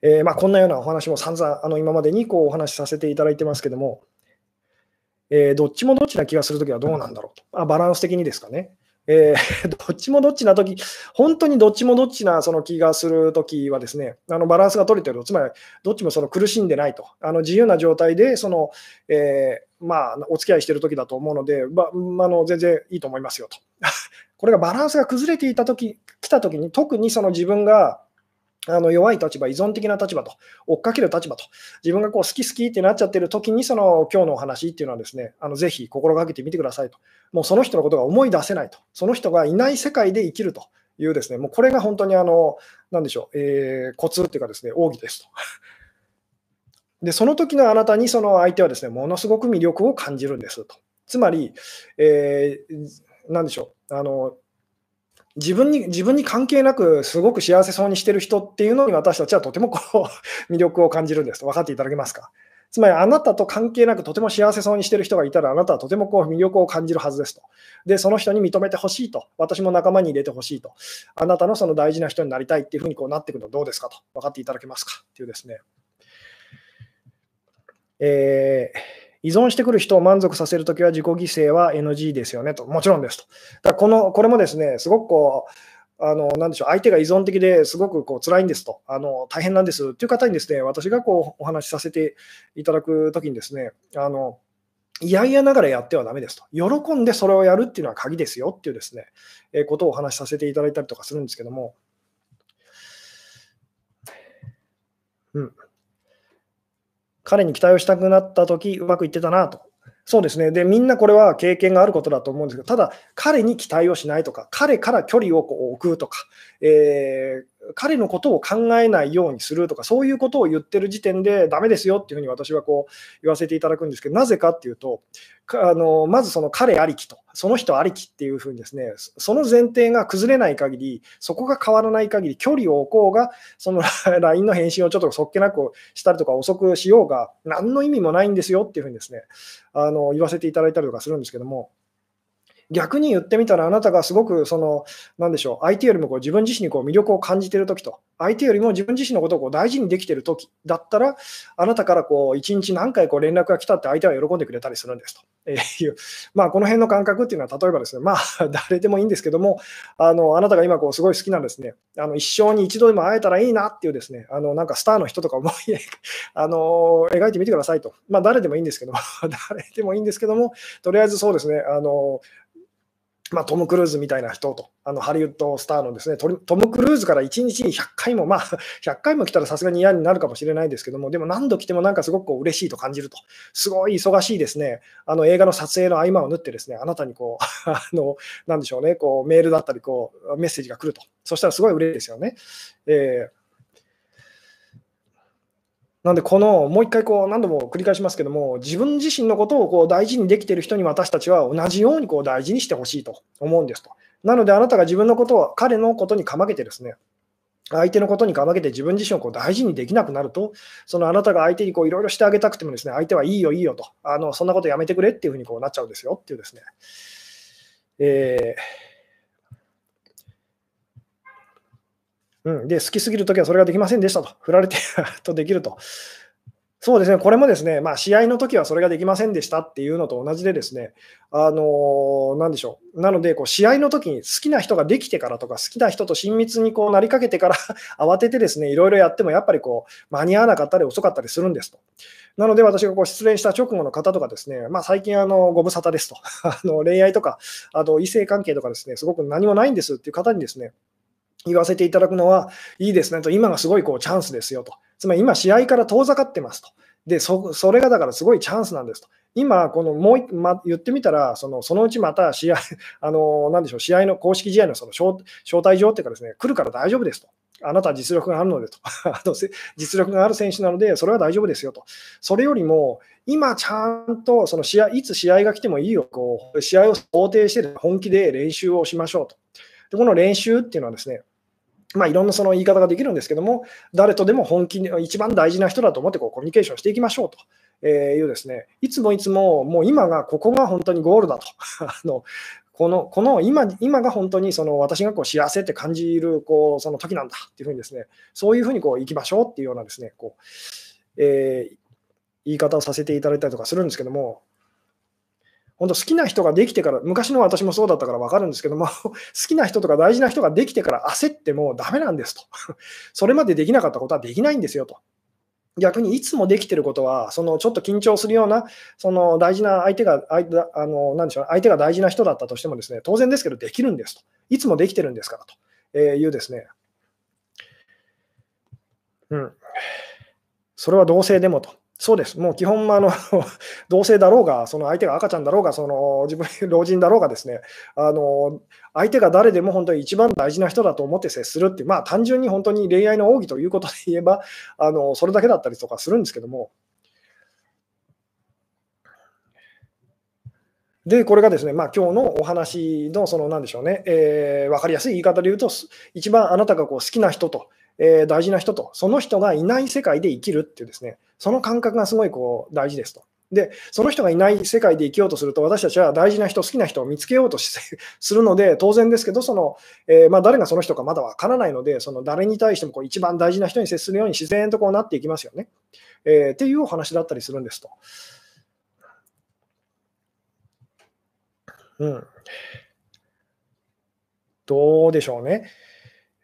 えーまあ、こんなようなお話も散々あの今までにこうお話しさせていただいてますけども、えー、どっちもどっちな気がするときはどうなんだろうと。あ、バランス的にですかね。えー、どっちもどっちなとき、本当にどっちもどっちなその気がするときはですね、あのバランスが取れてる、つまりどっちもその苦しんでないと、あの自由な状態でその、えーまあ、お付き合いしてるときだと思うので、ば、まあの全然いいと思いますよと。これがバランスが崩れていたとき、来たときに、特にその自分があの弱い立場、依存的な立場と、追っかける立場と、自分がこう好き好きってなっちゃってるときに、その今日のお話っていうのはですね、あのぜひ心がけてみてくださいと。もうその人のことが思い出せないと、その人がいない世界で生きるというですね、もうこれが本当にあの、なんでしょう、えー、コツっていうかですね、奥義ですと。で、その時のあなたにその相手はですね、ものすごく魅力を感じるんですと。つまり、えー、なんでしょう、あの、自分に、自分に関係なくすごく幸せそうにしてる人っていうのに私たちはとてもこう魅力を感じるんですと。分かっていただけますか。つまりあなたと関係なくとても幸せそうにしてる人がいたらあなたはとてもこう魅力を感じるはずですと。で、その人に認めてほしいと。私も仲間に入れてほしいと。あなたのその大事な人になりたいっていうふうにこうなってくるのどうですかと。分かっていただけますかっていうですね。えー依存してくる人を満足させるときは自己犠牲は エヌジー ですよねと。もちろんですと。だからこのこれもですね、すごくこう、あの、なんでしょう、相手が依存的ですごくこう辛いんですと、あの、大変なんですという方にですね、私がこうお話しさせていただくときにですね、あの、いやいやながらやってはだめですと。喜んでそれをやるっていうのは鍵ですよっていうですね、えー、ことをお話しさせていただいたりとかするんですけども。うん。彼に期待をしたくなったとき、うまくいってたなと。そうですね。で、みんなこれは経験があることだと思うんですけど、ただ彼に期待をしないとか、彼から距離をこう置くとか、えー、彼のことを考えないようにするとか、そういうことを言ってる時点でダメですよっていうふうに私はこう言わせていただくんですけど、なぜかっていうと、あのまずその彼ありきとその人ありきっていうふうにですね、その前提が崩れない限り、そこが変わらない限り、距離を置こうが、その ライン の返信をちょっとそっけなくしたりとか遅くしようが、何の意味もないんですよっていうふうにですね、あの言わせていただいたりとかするんですけども、逆に言ってみたら、あなたがすごくそのなんでしょう、相手よりもこう自分自身にこう魅力を感じているときと、相手よりも自分自身のことをこう大事にできているときだったら、あなたからこういちにち何回こう連絡が来たって相手は喜んでくれたりするんですという、まあこの辺の感覚っていうのは、例えばですね、まあ誰でもいいんですけども、あのあなたが今こうすごい好きなんですね、あの一生に一度でも会えたらいいなっていうですね、あのなんかスターの人とか思いあの描いてみてくださいと、まあ誰でもいいんですけども誰でもいいんですけども、とりあえずそうですね、あのまあ、トム・クルーズみたいな人と、あのハリウッドスターのですね、トム・クルーズからいちにちにひゃっかいも、まあ、ひゃっかいも来たらさすがに嫌になるかもしれないですけども、でも何度来てもなんかすごくこう嬉しいと感じると、すごい忙しいですね、あの映画の撮影の合間を縫ってですね、あなたにこう、あのなんでしょうね、こうメールだったりこう、メッセージが来ると、そしたらすごい嬉しいですよね。えーなんでこのもう一回こう何度も繰り返しますけども、自分自身のことをこう大事にできている人に私たちは同じようにこう大事にしてほしいと思うんですと。なのであなたが自分のことを彼のことにかまけてですね、相手のことにかまけて自分自身をこう大事にできなくなると、そのあなたが相手にいろいろしてあげたくてもですね、相手はいいよいいよと、あのそんなことやめてくれっていうふうにこうなっちゃうんですよっていうですね。えーうん、で好きすぎるときはそれができませんでしたと、振られてとできると、そうですね、これもですね、まあ、試合のときはそれができませんでしたっていうのと同じで、ですね、あのー、なんでしょう、なのでこう、試合のときに好きな人ができてからとか、好きな人と親密にこうなりかけてから、慌ててですね、いろいろやっても、やっぱりこう間に合わなかったり、遅かったりするんですと。なので私がこう失恋した直後の方とかですね、まあ、最近あのご無沙汰ですと、あの恋愛とか、あと異性関係とかですね、すごく何もないんですっていう方にですね、言わせていただくのは、いいですねと、今がすごいこうチャンスですよと、つまり今、試合から遠ざかってますと、で そ, それがだからすごいチャンスなんですと、今、このもう、ま、言ってみたら、その、そのうちまた試合、あのなんでしょう、試合の公式試合のその 招, 招待状っていうかですね、来るから大丈夫ですと。あなたは実力があるのでと実力がある選手なので、それは大丈夫ですよと、それよりも、今、ちゃんとその試合いつ試合が来てもいいよ、こう試合を想定して、本気で練習をしましょうと。でこの練習っていうのはですね、まあ、いろんなその言い方ができるんですけども、誰とでも本気に一番大事な人だと思ってこうコミュニケーションしていきましょうと。えー、いうですね、いつもいつも、もう今が、ここが本当にゴールだと、あのこの、この 今, 今が本当にその私がこう幸せって感じるこうその時なんだっていうふうにですね、そういうふうにこういきましょうっていうようなですね、こうえー、言い方をさせていただいたりとかするんですけども。本当好きな人ができてから、昔の私もそうだったから分かるんですけども、好きな人とか大事な人ができてから焦ってもダメなんですと。それまでできなかったことはできないんですよと。逆にいつもできてることは、そのちょっと緊張するような、その大事な相手が、あの、なんでしょう、相手が大事な人だったとしてもですね、当然ですけどできるんですと。いつもできてるんですからというですね。うん。それは同性でもと。そうです。もう基本はあの同性だろうが、その相手が赤ちゃんだろうが、その自分老人だろうがですね、あの相手が誰でも本当に一番大事な人だと思って接するっていう、まあ、単純に本当に恋愛の奥義ということで言えば、あのそれだけだったりとかするんですけども。で、これがですね、まあ、今日のお話の、その何でしょうね、えー、分かりやすい言い方で言うと、一番あなたがこう好きな人と、えー、大事な人と、その人がいない世界で生きるっていうですね、その感覚がすごいこう大事ですと。で、その人がいない世界で生きようとすると、私たちは大事な人、好きな人を見つけようとしするので、当然ですけど、そのえーまあ、誰がその人かまだわからないので、その誰に対してもこう一番大事な人に接するように自然とこうなっていきますよね、えー。っていうお話だったりするんですと。うん、どうでしょうね。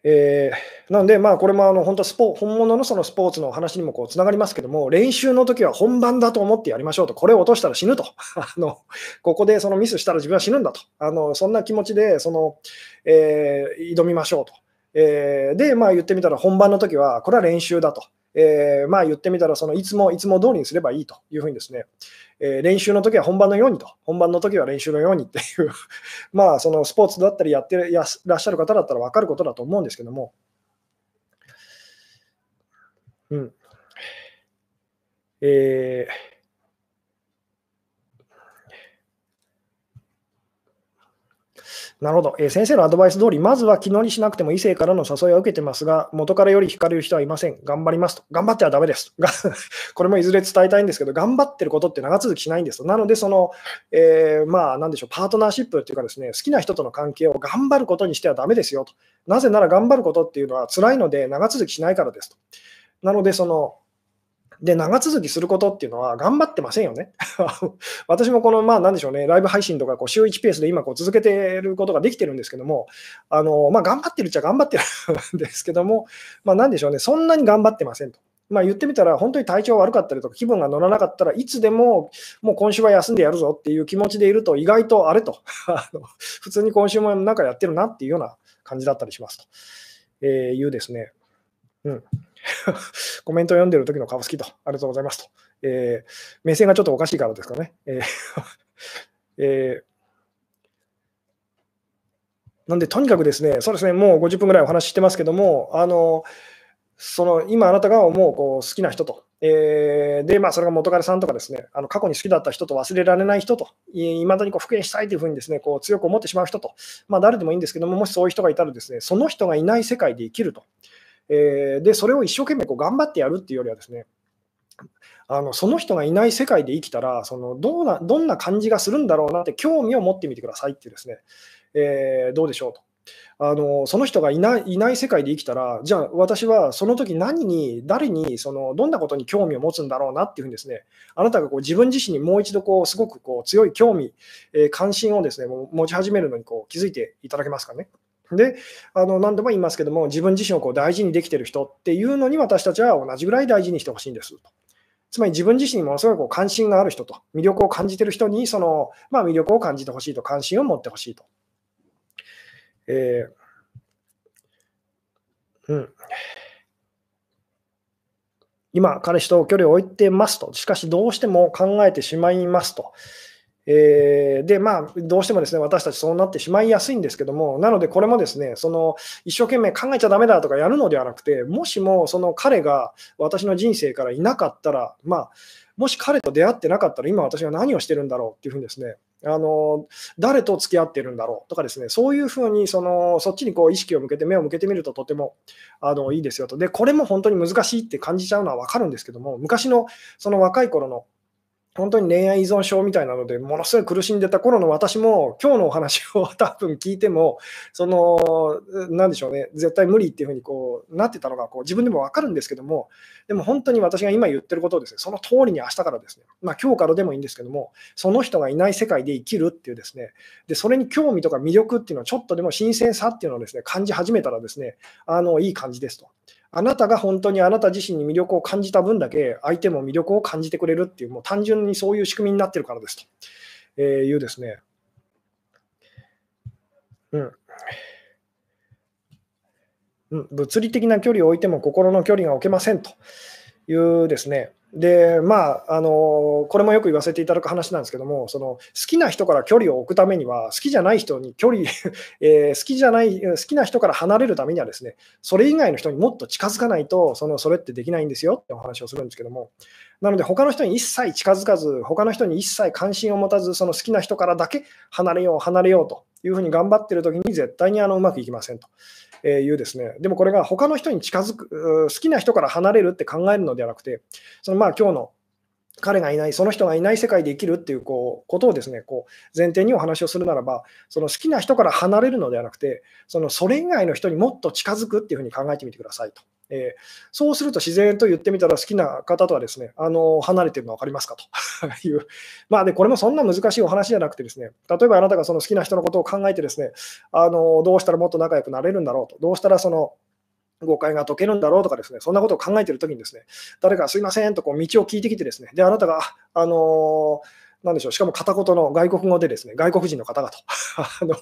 えー、なので、まあ、これもあの本当スポ本物のそのスポーツの話にもこうつながりますけども、練習の時は本番だと思ってやりましょうと、これを落としたら死ぬと、あのここでそのミスしたら自分は死ぬんだと、あのそんな気持ちでその、えー、挑みましょうと、えー、で、まあ、言ってみたら本番の時はこれは練習だと。えー、まあ言ってみたらそのいつもいつも通りにすればいいというふうにですね、えー、練習の時は本番のようにと、本番の時は練習のようにっていうまあそのスポーツだったりやっていらっしゃる方だったら分かることだと思うんですけども、うんえーなるほど、えー、先生のアドバイス通り、まずは気乗りしなくても異性からの誘いは受けてますが、元からより惹かれる人はいません。頑張りますと。頑張ってはだめですと。これもいずれ伝えたいんですけど、頑張ってることって長続きしないんですと。なので、その、えー、まあ、なんでしょう、パートナーシップっていうかですね、好きな人との関係を頑張ることにしてはだめですよと。なぜなら頑張ることっていうのは辛いので、長続きしないからですと。なので、その、で長続きすることっていうのは頑張ってませんよね。私もこの、まあ、なんでしょうね、ライブ配信とかこう週いちペースで今こう続けてることができてるんですけども、あの、まあ、頑張ってるっちゃ頑張ってるんですけども、まあ、なんでしょうね、そんなに頑張ってませんと。まあ、言ってみたら本当に体調悪かったりとか気分が乗らなかったらいつでももう今週は休んでやるぞっていう気持ちでいると意外とあれと普通に今週もなんかやってるなっていうような感じだったりしますと、えー、いうですね。うんコメントを読んでる時の顔好きと、ありがとうございますと、えー、目線がちょっとおかしいからですかね、えーえー、なんでとにかくですね、そうですね、もうごじゅっぷんぐらいお話ししてますけども、あのその今あなたが思う、こう好きな人と、えーでまあ、それが元彼さんとかですね、あの過去に好きだった人と忘れられない人と、いまだにこう復縁したいというふうにですね、こう強く思ってしまう人と、まあ、誰でもいいんですけども、もしそういう人がいたらですね、その人がいない世界で生きると。えー、でそれを一生懸命こう頑張ってやるっていうよりはですね、あのその人がいない世界で生きたらそのどうなどんな感じがするんだろうなって興味を持ってみてくださいっていうですね、えー、どうでしょうと。あのその人がいない、いない世界で生きたら、じゃあ私はその時何に誰にそのどんなことに興味を持つんだろうなっていうふうにですね、あなたがこう自分自身にもう一度こうすごくこう強い興味、えー、関心をですね持ち始めるのにこう気づいていただけますかね。であの何度も言いますけども、自分自身をこう大事にできている人っていうのに私たちは同じぐらい大事にしてほしいんですと。つまり自分自身にものすごいこう関心がある人と魅力を感じている人にその、まあ、魅力を感じてほしいと、関心を持ってほしいと、えーうん、今彼氏と距離を置いてますと、しかしどうしても考えてしまいますと。えーでまあ、どうしてもですね、私たちそうなってしまいやすいんですけども、なのでこれもですね、その一生懸命考えちゃだめだとかやるのではなくて、もしもその彼が私の人生からいなかったら、まあ、もし彼と出会ってなかったら今私は何をしてるんだろうっていうふうにですね、あの誰と付き合ってるんだろうとかですね、そういうふうに そ, のそっちにこう意識を向けて目を向けてみるととてもあのいいですよと。でこれも本当に難しいって感じちゃうのは分かるんですけども、昔 の, その若い頃の本当に恋愛依存症みたいなのでものすごい苦しんでた頃の私も、今日のお話を多分聞いてもその何でしょうね、絶対無理っていうふうにこうなってたのがこう自分でも分かるんですけども、でも本当に私が今言ってることをですね、その通りに明日からですね、まあ今日からでもいいんですけども、その人がいない世界で生きるっていうですね、でそれに興味とか魅力っていうのはちょっとでも新鮮さっていうのをですね感じ始めたらですね、あのいい感じですと。あなたが本当にあなた自身に魅力を感じた分だけ相手も魅力を感じてくれるっていう、もう単純にそういう仕組みになってるからですというですね、うんうん、物理的な距離を置いても心の距離が置けませんというですね。でまあ、あのこれもよく言わせていただく話なんですけども、その好きな人から距離を置くためには好きじゃない人に距離、えー、好きじゃない好きな人から離れるためにはですね、それ以外の人にもっと近づかないと そのそれってできないんですよってお話をするんですけども、なので他の人に一切近づかず、他の人に一切関心を持たず、その好きな人からだけ離れよう離れようというふうに頑張っているときに絶対にあのうまくいきませんと。えー、いうですね、でもこれが他の人に近づく、好きな人から離れるって考えるのではなくて、そのまあ今日の彼がいない、その人がいない世界で生きるっていうこうことをですね、こう前提にお話をするならば、その好きな人から離れるのではなくて、そのそれ以外の人にもっと近づくっていうふうに考えてみてくださいと。えー、そうすると自然と言ってみたら好きな方とはですね、あの離れてるの分かりますかというまあでこれもそんな難しいお話じゃなくてですね、例えばあなたがその好きな人のことを考えてですね、あのどうしたらもっと仲良くなれるんだろうと、どうしたらその誤解が解けるんだろうとかですね、そんなことを考えているときにですね、誰かすいませんとこう道を聞いてきてですね、であなたがあのーなんでしょう、しかも片言の外国語でですね、外国人の方々あの、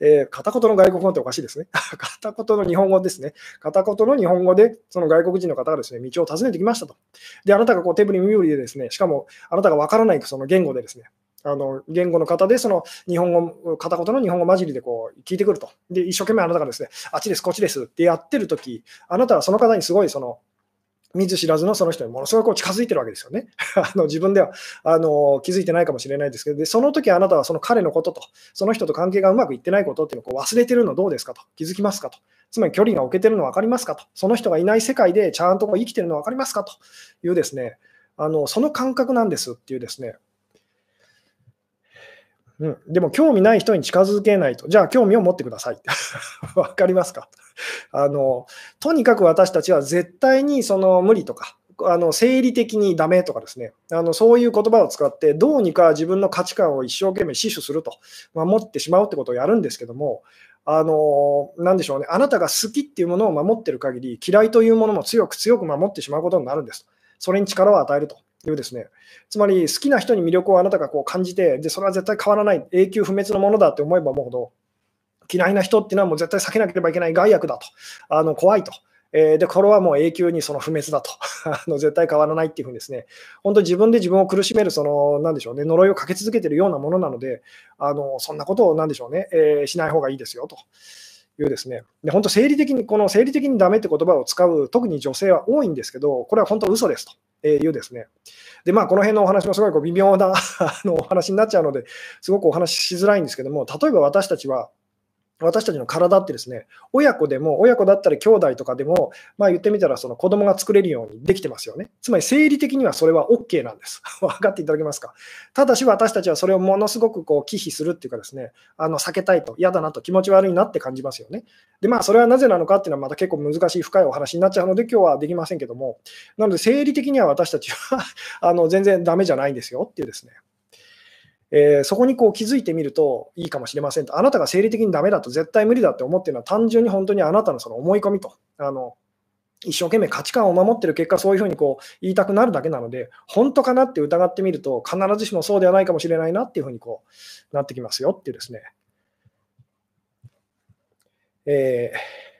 えー、片言の外国語っておかしいですね、片言の日本語ですね、片言の日本語で、その外国人の方がですね、道を尋ねてきましたと。で、あなたがこう手振り身振りでですね、しかもあなたがわからないその言語でですね、あの言語の方で、その日本語、片言の日本語混じりでこう聞いてくると。で、一生懸命あなたがですね、あっちです、こっちですってやってるとき、あなたはその方にすごい、その、見ず知らずのその人にものすごいこう近づいてるわけですよね。あの自分ではあの気づいてないかもしれないですけど、でその時あなたはその彼のことと、その人と関係がうまくいってないことっていうのをこう忘れてるのどうですかと、気づきますかと、つまり距離が置けてるの分かりますかと、その人がいない世界でちゃんとこう生きてるの分かりますかというですね、あのその感覚なんですっていうですね。うん、でも興味ない人に近づけないと、じゃあ興味を持ってくださいわかりますかあのとにかく私たちは絶対にその無理とかあの生理的にダメとかですね、あのそういう言葉を使ってどうにか自分の価値観を一生懸命死守すると守ってしまうってことをやるんですけども、あのなんでしょうね、あなたが好きっていうものを守ってる限り嫌いというものも強く強く守ってしまうことになるんです。それに力を与えるというですね、つまり好きな人に魅力をあなたがこう感じて、でそれは絶対変わらない永久不滅のものだって思えば思うほど、嫌いな人っていうのはもう絶対避けなければいけない害悪だと、あの怖いと、えー、でこれはもう永久にその不滅だとあの絶対変わらないっていうふうにですね、本当に自分で自分を苦しめるそのなんでしょうね、呪いをかけ続けているようなものなので、あのそんなことをなんでしょうね、えー、しない方がいいですよと。いうですね、で本当生理的にこの生理的にダメって言葉を使う特に女性は多いんですけど、これは本当嘘ですというですね。でまあこの辺のお話もすごいこう微妙なあのお話になっちゃうのですごくお話ししづらいんですけども、例えば私たちは私たちの体ってですね、親子でも親子だったり兄弟とかでも、まあ、言ってみたらその子供が作れるようにできてますよね。つまり生理的にはそれは OK なんです分かっていただけますか。ただし私たちはそれをものすごくこう忌避するっていうかですね、あの避けたいと、嫌だなと、気持ち悪いなって感じますよね。でまあそれはなぜなのかっていうのはまた結構難しい深いお話になっちゃうので今日はできませんけども、なので生理的には私たちはあの全然ダメじゃないんですよっていうですね、えー、そこにこう気づいてみるといいかもしれませんと。あなたが生理的にダメだと、絶対無理だって思っているのは単純に本当にあなたのその思い込みと、あの一生懸命価値観を守っている結果そういうふうにこう言いたくなるだけなので、本当かなって疑ってみると必ずしもそうではないかもしれないなっていうふうにこうなってきますよっていうですね。えー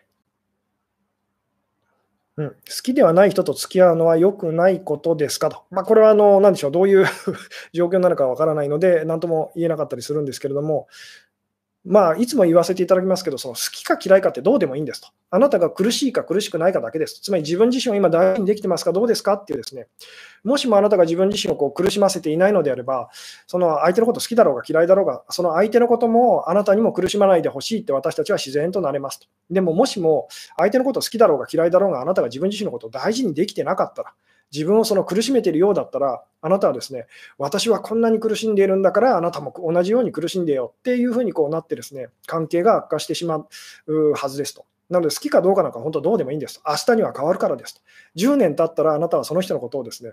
うん、好きではない人と付き合うのは良くないことですかと、まあ、これはあの何でしょう、どういう状況なのかわからないので、なんとも言えなかったりするんですけれども、まあ、いつも言わせていただきますけど、その好きか嫌いかってどうでもいいんですと、あなたが苦しいか苦しくないかだけです、つまり自分自身を今、大事にできてますか、どうですかっていうですね、もしもあなたが自分自身をこう苦しませていないのであれば、その相手のこと好きだろうが嫌いだろうが、その相手のこともあなたにも苦しまないでほしいって私たちは自然となれますと。でも、もしも相手のこと好きだろうが嫌いだろうが、あなたが自分自身のことを大事にできてなかったら、自分をその苦しめているようだったら、あなたはですね、私はこんなに苦しんでいるんだから、あなたも同じように苦しんでよっていうふうにこうなってですね、関係が悪化してしまうはずですと。なので、好きかどうかなんか本当どうでもいいんですと。明日には変わるからですと。じゅうねん経ったら、あなたはその人のことをですね、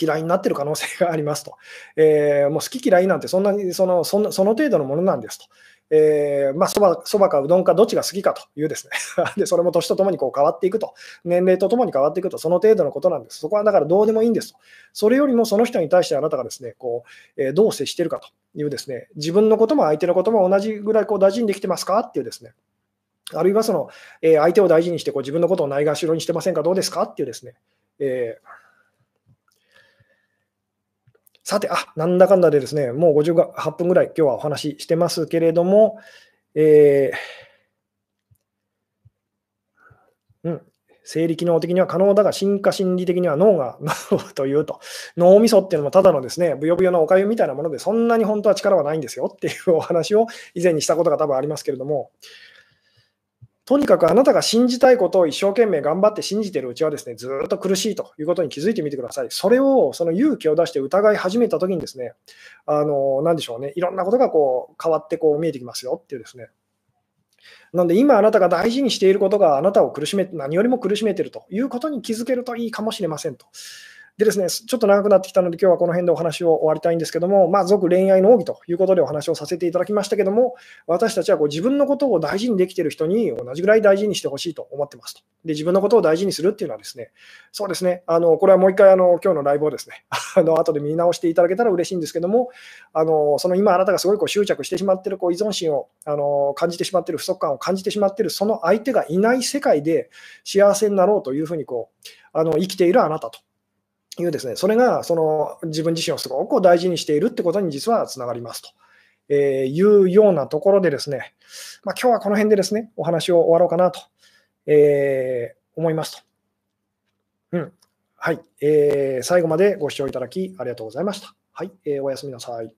嫌いになっている可能性がありますと。えー、もう好き嫌いなんてそんなにその、その、その程度のものなんですと。えーまあ、そば、そばかうどんかどっちが好きかというですねでそれも年とともにこう変わっていくと、年齢とともに変わっていくと、その程度のことなんです。そこはだからどうでもいいんですと。それよりもその人に対してあなたがですねこう、えー、どう接しているかというですね、自分のことも相手のことも同じぐらいこう大事にできてますかっていうですね、あるいはその、えー、相手を大事にしてこう自分のことをないがしろにしてませんか、どうですかっていうですね、えーさて、あ、なんだかんだでですね、もうごじゅうはっぷんぐらい今日はお話ししてますけれども、えーうん、生理機能的には可能だが、進化心理的には脳が脳というと、脳みそっていうのもただのですね、ぶよぶよのおかゆみたいなもので、そんなに本当は力はないんですよっていうお話を以前にしたことが多分ありますけれども、とにかくあなたが信じたいことを一生懸命頑張って信じているうちはですね、ずっと苦しいということに気づいてみてください。それを、その勇気を出して疑い始めたときにですね、あの、なんでしょうね、いろんなことがこう変わってこう見えてきますよっていうですね。なので今あなたが大事にしていることがあなたを苦しめ、何よりも苦しめているということに気づけるといいかもしれませんと。でですね、ちょっと長くなってきたので今日はこの辺でお話を終わりたいんですけども、まあ、俗恋愛の奥義ということでお話をさせていただきましたけども、私たちはこう自分のことを大事にできている人に同じぐらい大事にしてほしいと思ってますと。で、自分のことを大事にするっていうのはですね、そうですね、あのこれはもう一回あの今日のライブをですねあの後で見直していただけたら嬉しいんですけども、あのその今あなたがすごいこう執着してしまっているこう依存心をあの感じてしまっている、不足感を感じてしまっている、その相手がいない世界で幸せになろうというふうにこうあの生きているあなたというですね、それがその自分自身をすごく大事にしているってことに実はつながりますと、えー、いうようなところでですね、まあ、今日はこの辺でですねお話を終わろうかなと、えー、思いますと、うんはいえー、最後までご視聴いただきありがとうございました。はいえー、おやすみなさい。